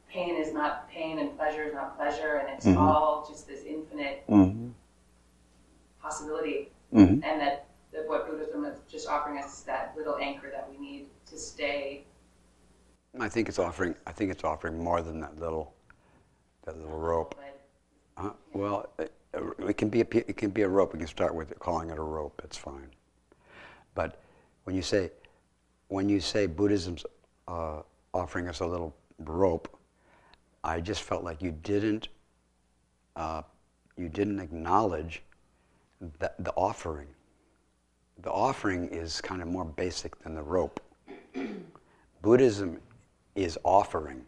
pain is not pain and pleasure is not pleasure, and it's all just this infinite possibility. Mm-hmm. And that what Buddhism is just offering us is that little anchor that we need to stay. I think it's offering more than that little rope. Well, it can be a rope. We can start with calling it a rope. It's fine. But when you say Buddhism's offering us a little rope, I just felt like you didn't acknowledge the offering. The offering is kind of more basic than the rope. Buddhism is offering.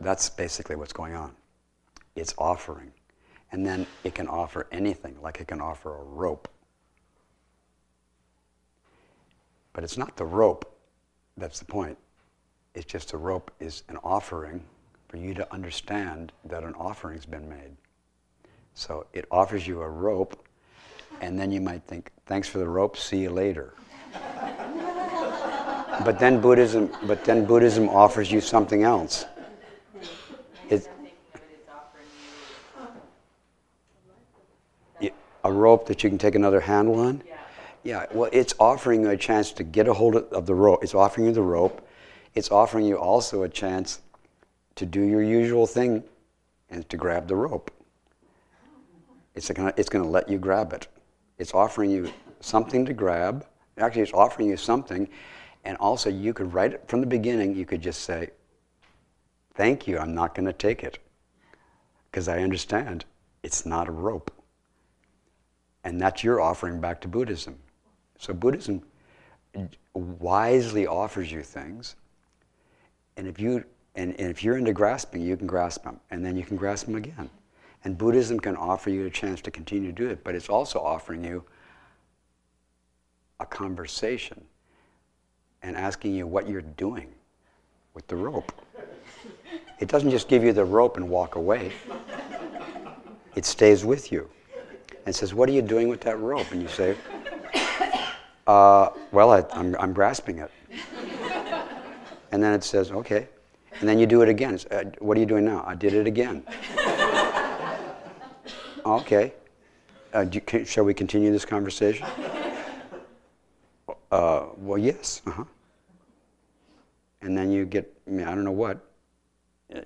That's basically what's going on. It's offering. And then it can offer anything, like it can offer a rope. But it's not the rope, that's the point. It's just the rope is an offering for you to understand that an offering's been made. So it offers you a rope, and then you might think, thanks for the rope, see you later. But then Buddhism offers you something else. A rope that you can take another handle on? Yeah, well, it's offering you a chance to get a hold of the rope. It's offering you the rope. It's offering you also a chance to do your usual thing and to grab the rope. It's going to let you grab it. It's offering you something to grab. Actually, it's offering you something. And also, you could write it from the beginning. You could just say, thank you, I'm not going to take it. Because I understand it's not a rope. And that's your offering back to Buddhism. So Buddhism wisely offers you things, and if you're into grasping, you can grasp them, and then you can grasp them again. And Buddhism can offer you a chance to continue to do it, but it's also offering you a conversation and asking you what you're doing with the rope. It doesn't just give you the rope and walk away. It stays with you. And says, what are you doing with that rope? And you say, I'm grasping it. And then it says, okay. And then you do it again. It's, what are you doing now? I did it again. Okay. Shall we continue this conversation? Well, yes. Uh-huh. And then you get, I don't know what,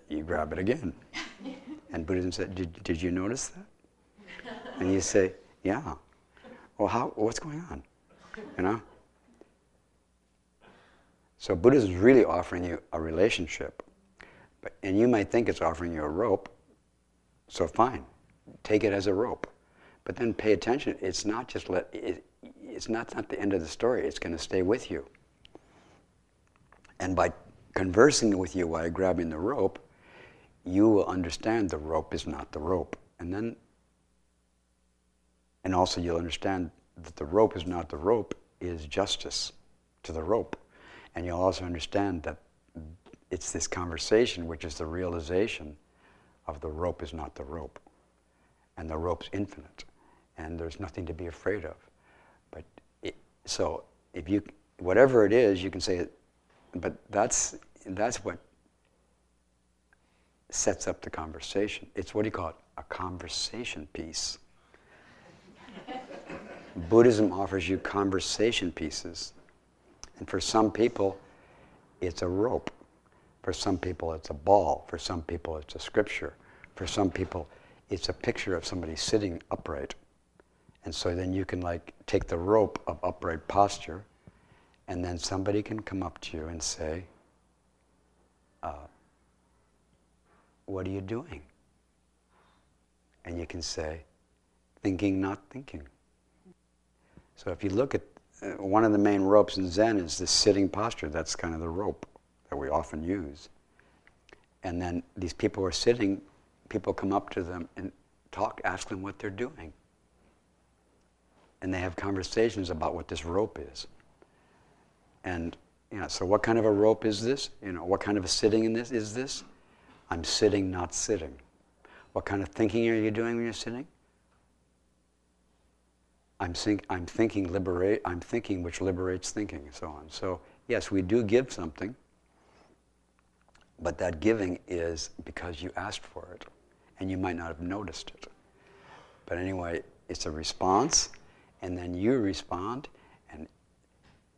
you grab it again. And Buddhism said, did you notice that? And you say, yeah. Well, what's going on? So Buddhism is really offering you a relationship. And you might think it's offering you a rope, so fine. Take it as a rope. But then pay attention. It's not just it's not the end of the story. It's going to stay with you. And by conversing with you while grabbing the rope, you will understand the rope is not the rope. And also you'll understand that the rope is not the rope, is justice to the rope. And you'll also understand that it's this conversation which is the realization of the rope is not the rope. And the rope's infinite. And there's nothing to be afraid of. But so if you, whatever it is, you can say, but that's what sets up the conversation. It's, what do you call it? A conversation piece. Buddhism offers you conversation pieces. And for some people, it's a rope. For some people, it's a ball. For some people, it's a scripture. For some people, it's a picture of somebody sitting upright. And so then you can like take the rope of upright posture, and then somebody can come up to you and say, what are you doing? And you can say, thinking, not thinking. So if you look at one of the main ropes in Zen is the sitting posture. That's kind of the rope that we often use. And then these people are sitting, people come up to them and talk, ask them what they're doing. And they have conversations about what this rope is. And you know, so what kind of a rope is this? You know, what kind of a sitting in this is this? I'm sitting, not sitting. What kind of thinking are you doing when you're sitting? I'm thinking, which liberates thinking, and so on. So yes, we do give something, but that giving is because you asked for it, and you might not have noticed it. But anyway, it's a response, and then you respond, and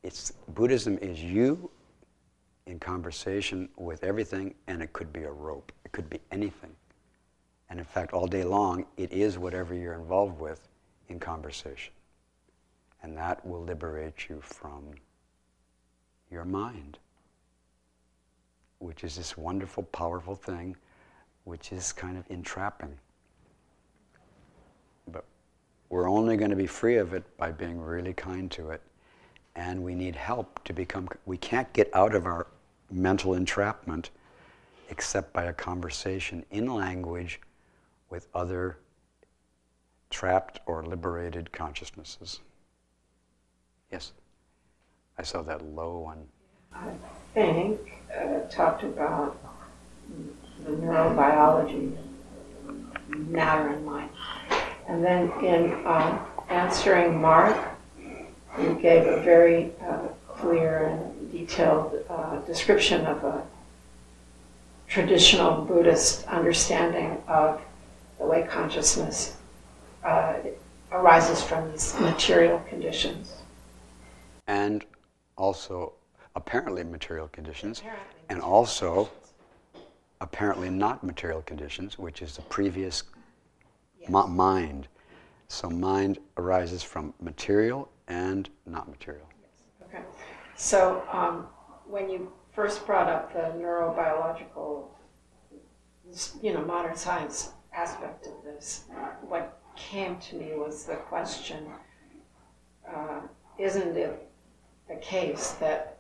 it's Buddhism is you in conversation with everything, and it could be a rope, it could be anything. And in fact, all day long, it is whatever you're involved with in conversation. And that will liberate you from your mind, which is this wonderful, powerful thing, which is kind of entrapping. But we're only going to be free of it by being really kind to it. And we need help to become, we can't get out of our mental entrapment except by a conversation in language with other trapped or liberated consciousnesses. Yes? I saw that low one. I think talked about the neurobiology, matter and mind. And then in answering Mark, you gave a very clear and detailed description of a traditional Buddhist understanding of the way consciousness arises from these material conditions. And also apparently material conditions, and also apparently not material conditions, which is the previous mind. So mind arises from material and not material. Yes. Okay. So when you first brought up the neurobiological, you know, modern science aspect of this, what came to me was the question, isn't it the case that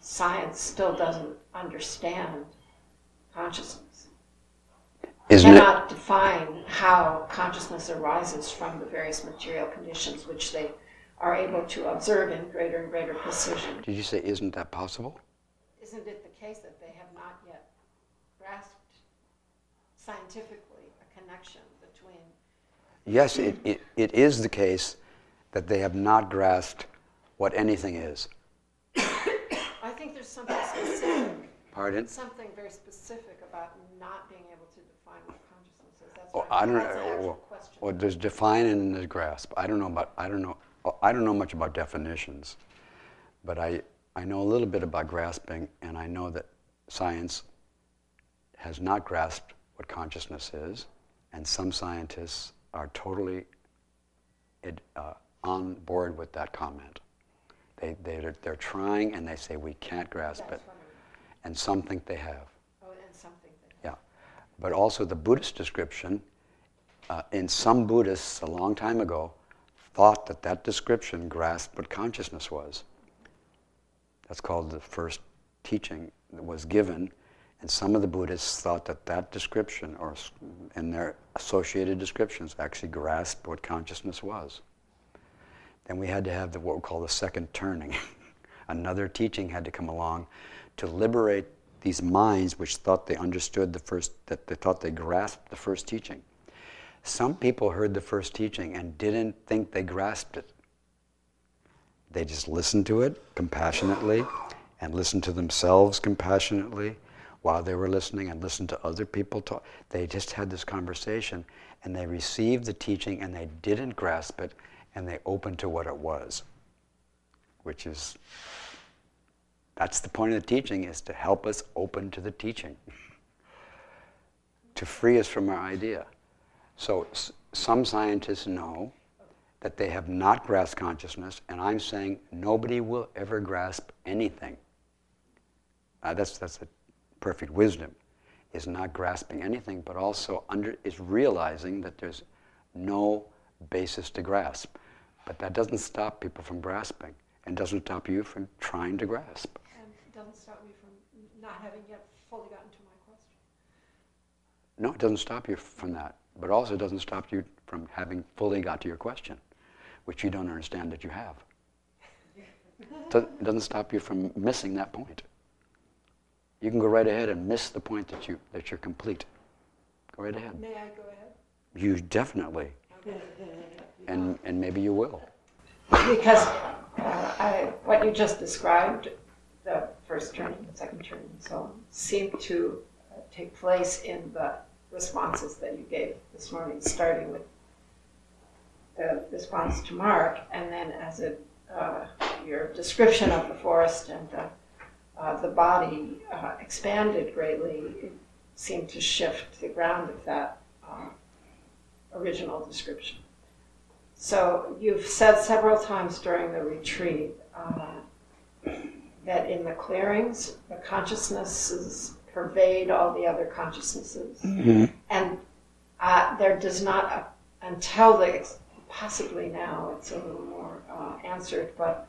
science still doesn't understand consciousness? Cannot define how consciousness arises from the various material conditions which they are able to observe in greater and greater precision. Did you say, isn't that possible? Isn't it the case that they have not yet grasped scientifically a connection between... Yes, it is the case that they have not grasped what anything is. I think there's something specific. Pardon? Something very specific about not being able to define what consciousness is. That's an actual question. Well, there's define and there's grasp. I don't know much about definitions, but I know a little bit about grasping, and I know that science has not grasped what consciousness is, and some scientists are totally on board with that comment. They're trying, and they say we can't grasp it, and some think they have. Oh, and some think they have. Yeah, but also the Buddhist description, in some Buddhists a long time ago, thought that description grasped what consciousness was. That's called the first teaching that was given, and some of the Buddhists thought that description, or and their associated descriptions, actually grasped what consciousness was. Then we had to have what we call the second turning. Another teaching had to come along to liberate these minds which thought they understood the first, that they thought they grasped the first teaching. Some people heard the first teaching and didn't think they grasped it. They just listened to it compassionately and listened to themselves compassionately, while they were listening and listened to other people talk. They just had this conversation and they received the teaching and they didn't grasp it and they opened to what it was, which is, that's the point of the teaching, is to help us open to the teaching, to free us from our idea. So some scientists know that they have not grasped consciousness, and I'm saying nobody will ever grasp anything. That's a perfect wisdom, is not grasping anything, but also is realizing that there's no basis to grasp. But that doesn't stop people from grasping, and doesn't stop you from trying to grasp. And it doesn't stop me from not having yet fully gotten to my question. No, it doesn't stop you from that, but also it doesn't stop you from having fully got to your question, which you don't understand that you have. It doesn't stop you from missing that point. You can go right ahead and miss the point that you're complete. Go right ahead. May I go ahead? You definitely. Okay. And maybe you will. Because what you just described, the first turning, the second turning, and so on, seemed to take place in the responses that you gave this morning, starting with the response to Mark, and then as your description of the forest and the body expanded greatly. It seemed to shift the ground of that original description. So you've said several times during the retreat that in the clearings, the consciousnesses pervade all the other consciousnesses, mm-hmm. and there does not, until possibly now it's a little more answered, but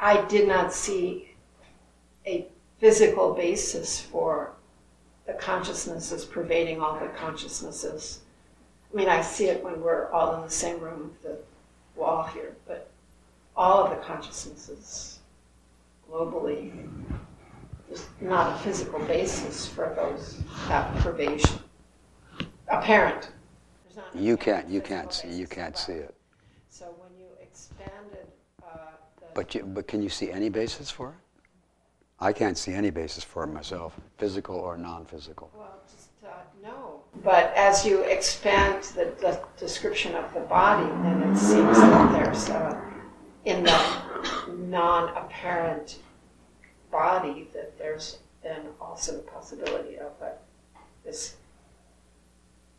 I did not see a physical basis for the consciousnesses pervading all the consciousnesses. I mean, I see it when we're all in the same room with the wall here, but all of the consciousnesses globally, there's not a physical basis for that pervasion. Apparent. You can't see it. So when you expanded. But can you see any basis for it? I can't see any basis for it myself, physical or non-physical. Well, just no. But as you expand the description of the body, then it seems that there's in the non-apparent body that there's then also the possibility of this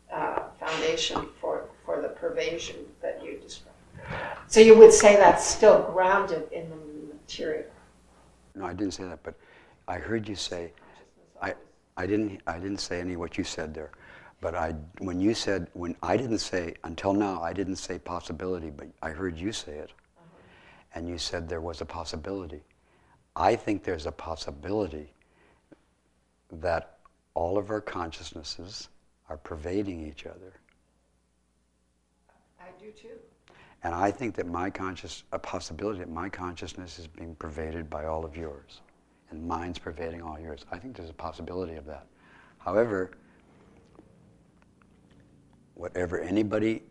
foundation for the pervasion that you described. So you would say that's still grounded in the material? No, I didn't say that, but I heard you say, I didn't say any of what you said there, but I didn't say possibility, but I heard you say it, and you said there was a possibility. I think there's a possibility that all of our consciousnesses are pervading each other. I do too. And I think that my consciousness is being pervaded by all of yours, and mine's pervading all yours. I think there's a possibility of that. However, whatever anybody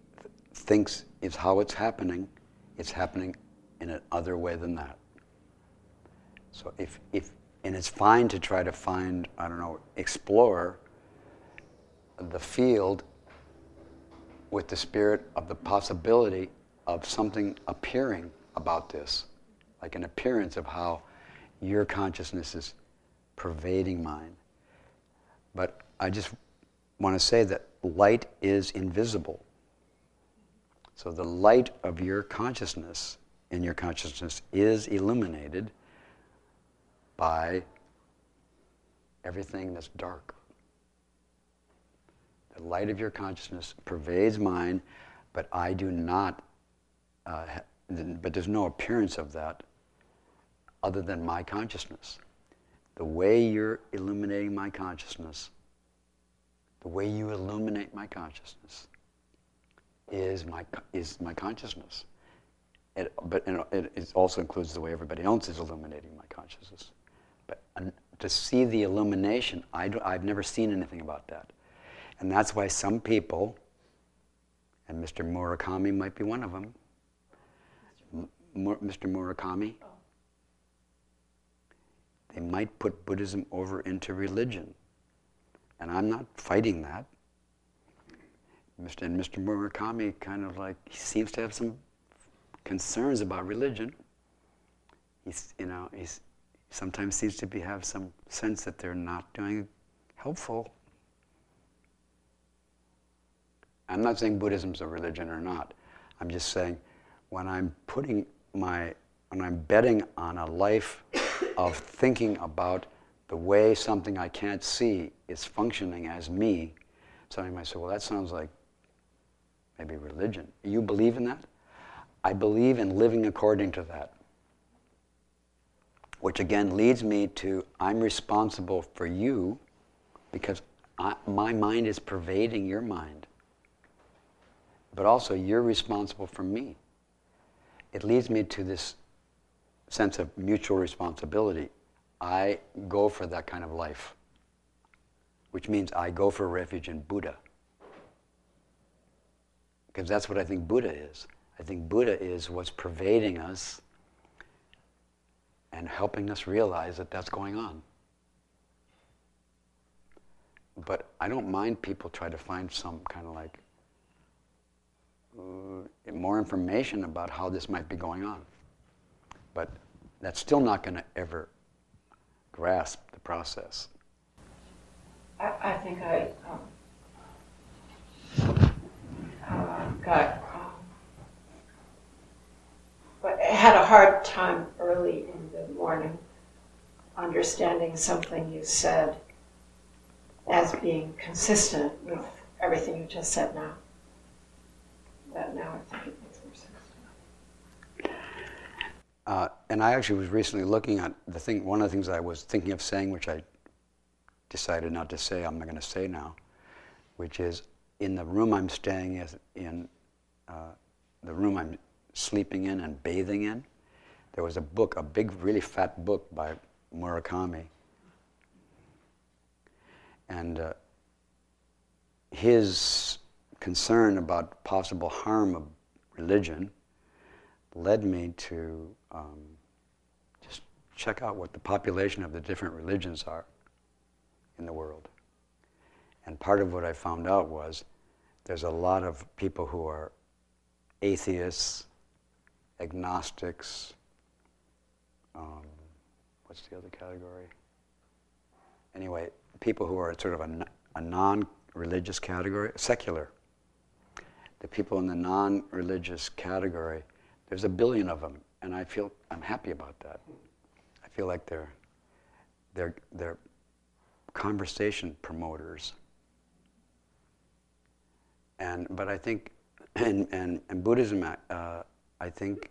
thinks is how it's happening in an other way than that. So and it's fine to try to explore the field with the spirit of the possibility of something appearing about this, like an appearance of how your consciousness is pervading mine. But I just want to say that light is invisible. So the light of your consciousness in your consciousness is illuminated by everything that's dark. The light of your consciousness pervades mine, but I do not but there's no appearance of that other than my consciousness. The way you're illuminating my consciousness, the way you illuminate my consciousness is my consciousness. It also includes the way everybody else is illuminating my consciousness. But to see the illumination, I've never seen anything about that. And that's why some people, and Mr. Murakami might be one of them, Mr. Murakami. Oh. They might put Buddhism over into religion. And I'm not fighting that. And Mr. Murakami kind of like, he seems to have some concerns about religion. He's sometimes seems to have some sense that they're not doing helpful. I'm not saying Buddhism's a religion or not. I'm just saying when I'm betting on a life of thinking about the way something I can't see is functioning as me, somebody might say, well, that sounds like maybe religion. You believe in that? I believe in living according to that. Which again leads me to, I'm responsible for you because my mind is pervading your mind. But also, you're responsible for me. It leads me to this sense of mutual responsibility. I go for that kind of life, which means I go for refuge in Buddha. Because that's what I think Buddha is. I think Buddha is what's pervading us and helping us realize that that's going on. But I don't mind people try to find some kind of like more information about how this might be going on. But that's still not going to ever grasp the process. I think I had a hard time early in the morning understanding something you said as being consistent with everything you just said now. But now I think it makes more sense. And I actually was recently looking at one of the things I was thinking of saying, which I decided not to say, I'm not going to say now, which is in the room I'm staying in, the room I'm sleeping in and bathing in, there was a book, a big, really fat book by Murakami. And his concern about possible harm of religion led me to just check out what the population of the different religions are in the world. And part of what I found out was there's a lot of people who are atheists, agnostics, what's the other category? Anyway, people who are sort of a non-religious category, secular. The people in the non-religious category, there's 1 billion of them, and I'm happy about that. I feel like they're conversation promoters. But I think, and Buddhism, I think,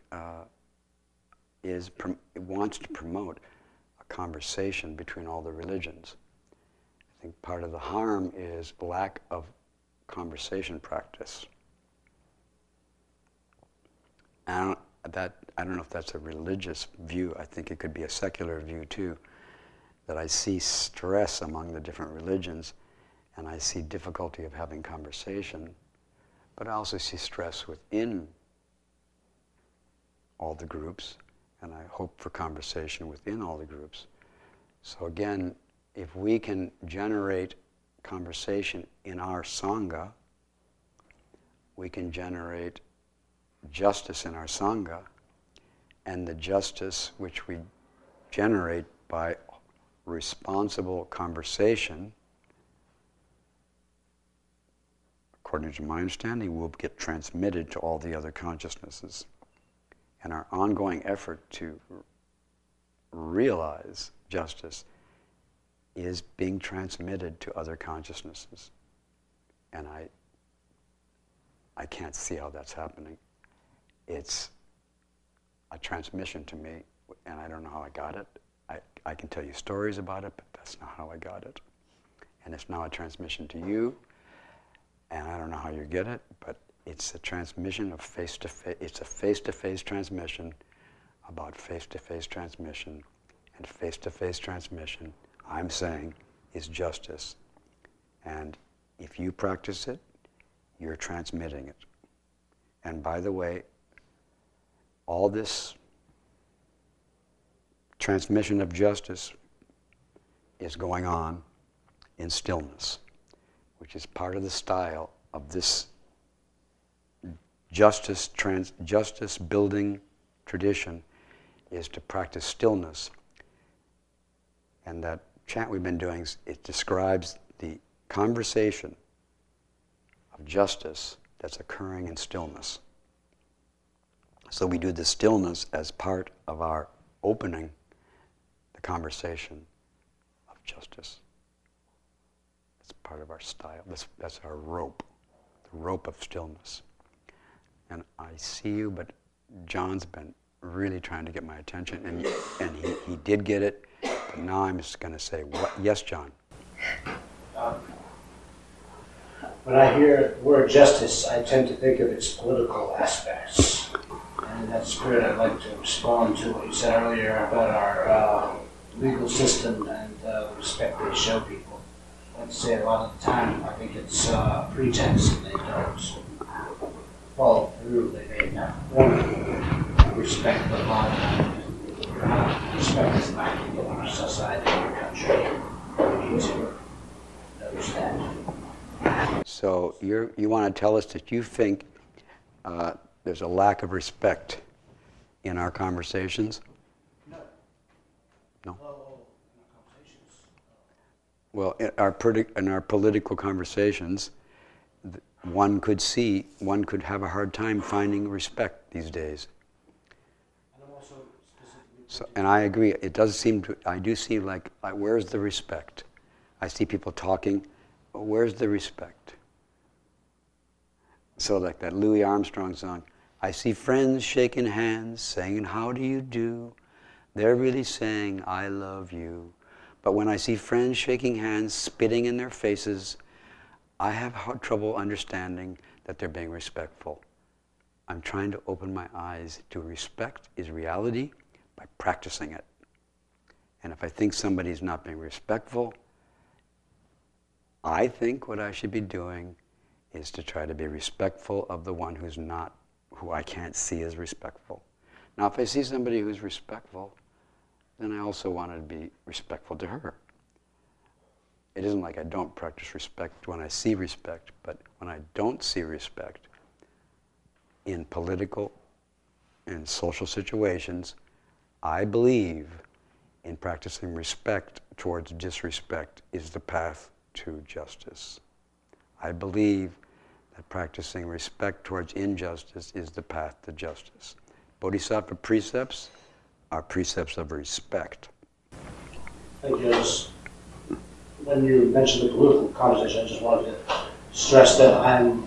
it wants to promote a conversation between all the religions. I think part of the harm is lack of conversation practice. I don't know if that's a religious view. I think it could be a secular view too, that I see stress among the different religions, and I see difficulty of having conversation, but I also see stress within all the groups, and I hope for conversation within all the groups. So again, if we can generate conversation in our Sangha, we can generate justice in our Sangha, and the justice which we generate by responsible conversation, according to my understanding, will get transmitted to all the other consciousnesses. And our ongoing effort to realize justice is being transmitted to other consciousnesses. And I can't see how that's happening. It's a transmission to me, and I don't know how I got it. I can tell you stories about it, but that's not how I got it. And it's now a transmission to you, and I don't know how you get it, but it's a transmission of face-to-face. It's a face-to-face transmission about face-to-face transmission, and face-to-face transmission, I'm saying, is justice. And if you practice it, you're transmitting it. And by the way, all this transmission of justice is going on in stillness, which is part of the style of this justice building tradition, is to practice stillness. And that chant we've been doing, it describes the conversation of justice that's occurring in stillness. So we do the stillness as part of our opening the conversation of justice. That's part of our style. That's our rope, the rope of stillness. And I see you, but John's been really trying to get my attention, and he did get it, but now I'm just going to say, what? Yes, John? When I hear the word justice, I tend to think of its political aspects. And in that spirit, I'd like to respond to what you said earlier about our legal system and respect they show people. I'd say a lot of the time, I think it's pretense, and they don't follow through. They don't respect the law, respect is lacking in our society, in our country. We need to notice that. So you want to tell us that you think there's a lack of respect in our conversations? No. Well, in our political conversations, one could have a hard time finding respect these days. So, and I agree, it does seem to, I do see like, where's the respect? I see people talking, oh, where's the respect? So like that Louis Armstrong song, I see friends shaking hands, saying, how do you do? They're really saying, I love you. But when I see friends shaking hands, spitting in their faces, I have trouble understanding that they're being respectful. I'm trying to open my eyes to respect is reality, by practicing it. And if I think somebody's not being respectful, I think what I should be doing is to try to be respectful of the one who's not, who I can't see as respectful. Now, if I see somebody who's respectful, then I also want to be respectful to her. It isn't like I don't practice respect when I see respect, but when I don't see respect in political and social situations, I believe in practicing respect towards disrespect is the path to justice. I believe that practicing respect towards injustice is the path to justice. Bodhisattva precepts are precepts of respect. Thank you. When you mentioned the political conversation, I just wanted to stress that I'm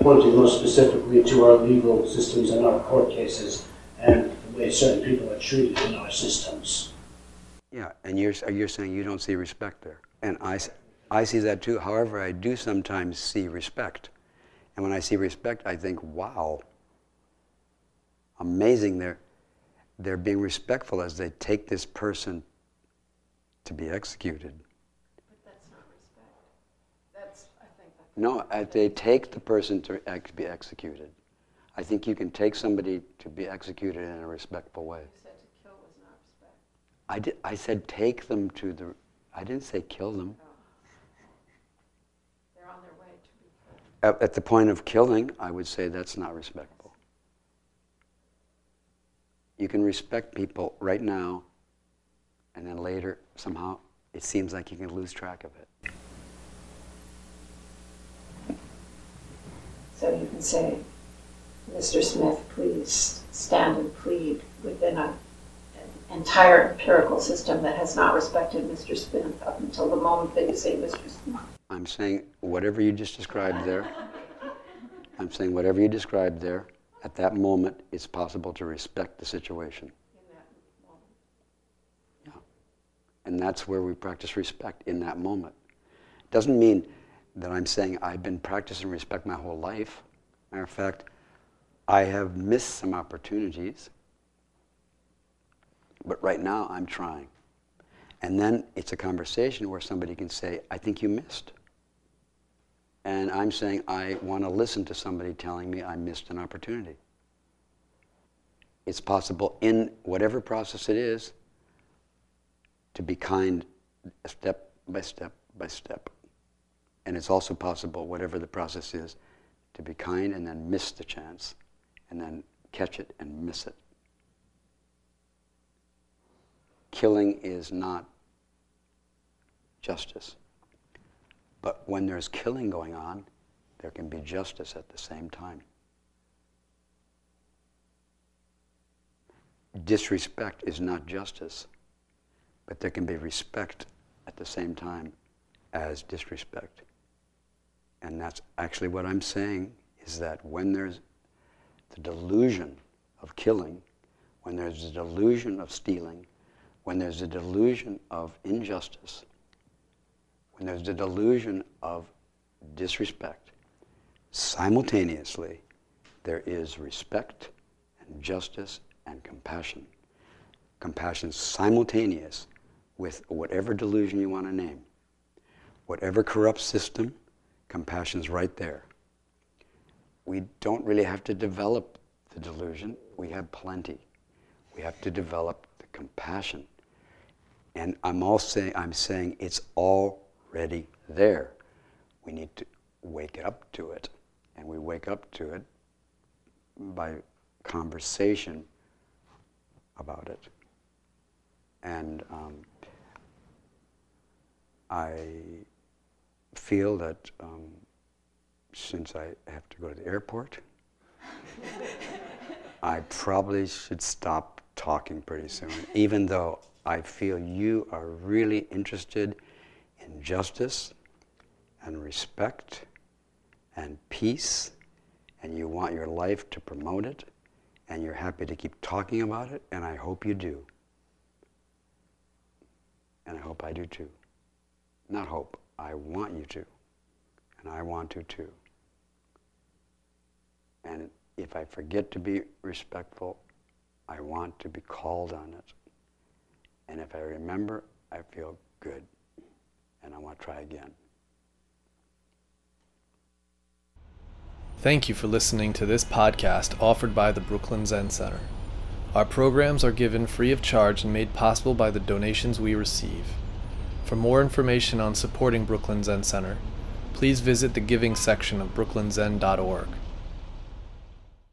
pointing most specifically to our legal systems and our court cases and way certain people are treated in our systems. Yeah, and you're saying you don't see respect there. And I see that too. However, I do sometimes see respect. And when I see respect, I think, wow, amazing, they're being respectful as they take this person to be executed. But that's not respect. No, they take the person to be executed. I think you can take somebody to be executed in a respectful way. You said to kill was not respect. I said take them to the... I didn't say kill them. Oh. They're on their way to be killed. At the point of killing, I would say that's not respectful. You can respect people right now, and then later, somehow, it seems like you can lose track of it. So you can say, Mr. Smith, please stand and plead within an entire empirical system that has not respected Mr. Smith up until the moment that you say Mr. Smith. I'm saying whatever you just described there, at that moment, it's possible to respect the situation. In that moment. Yeah. And that's where we practice respect, in that moment. It doesn't mean that I'm saying I've been practicing respect my whole life. Matter of fact, I have missed some opportunities, but right now I'm trying. And then it's a conversation where somebody can say, I think you missed. And I'm saying, I want to listen to somebody telling me I missed an opportunity. It's possible in whatever process it is to be kind step by step by step. And it's also possible, whatever the process is, to be kind and then miss the chance, and then catch it and miss it. Killing is not justice. But when there's killing going on, there can be justice at the same time. Disrespect is not justice, but there can be respect at the same time as disrespect. And that's actually what I'm saying, is that when there's the delusion of killing, when there's the delusion of stealing, when there's the delusion of injustice, when there's the delusion of disrespect, simultaneously there is respect and justice and compassion. Compassion simultaneous with whatever delusion you want to name. Whatever corrupt system, compassion's right there. We don't really have to develop the delusion. We have plenty. We have to develop the compassion. And I'm saying it's already there. We need to wake up to it. And we wake up to it by conversation about it. And I feel that since I have to go to the airport, I probably should stop talking pretty soon, even though I feel you are really interested in justice and respect and peace, and you want your life to promote it, and you're happy to keep talking about it, and I hope you do. And I hope I do too. Not hope, I want you to. And I want to too. And if I forget to be respectful, I want to be called on it. And if I remember, I feel good. And I want to try again. Thank you for listening to this podcast offered by the Brooklyn Zen Center. Our programs are given free of charge and made possible by the donations we receive. For more information on supporting Brooklyn Zen Center, please visit the giving section of brooklynzen.org.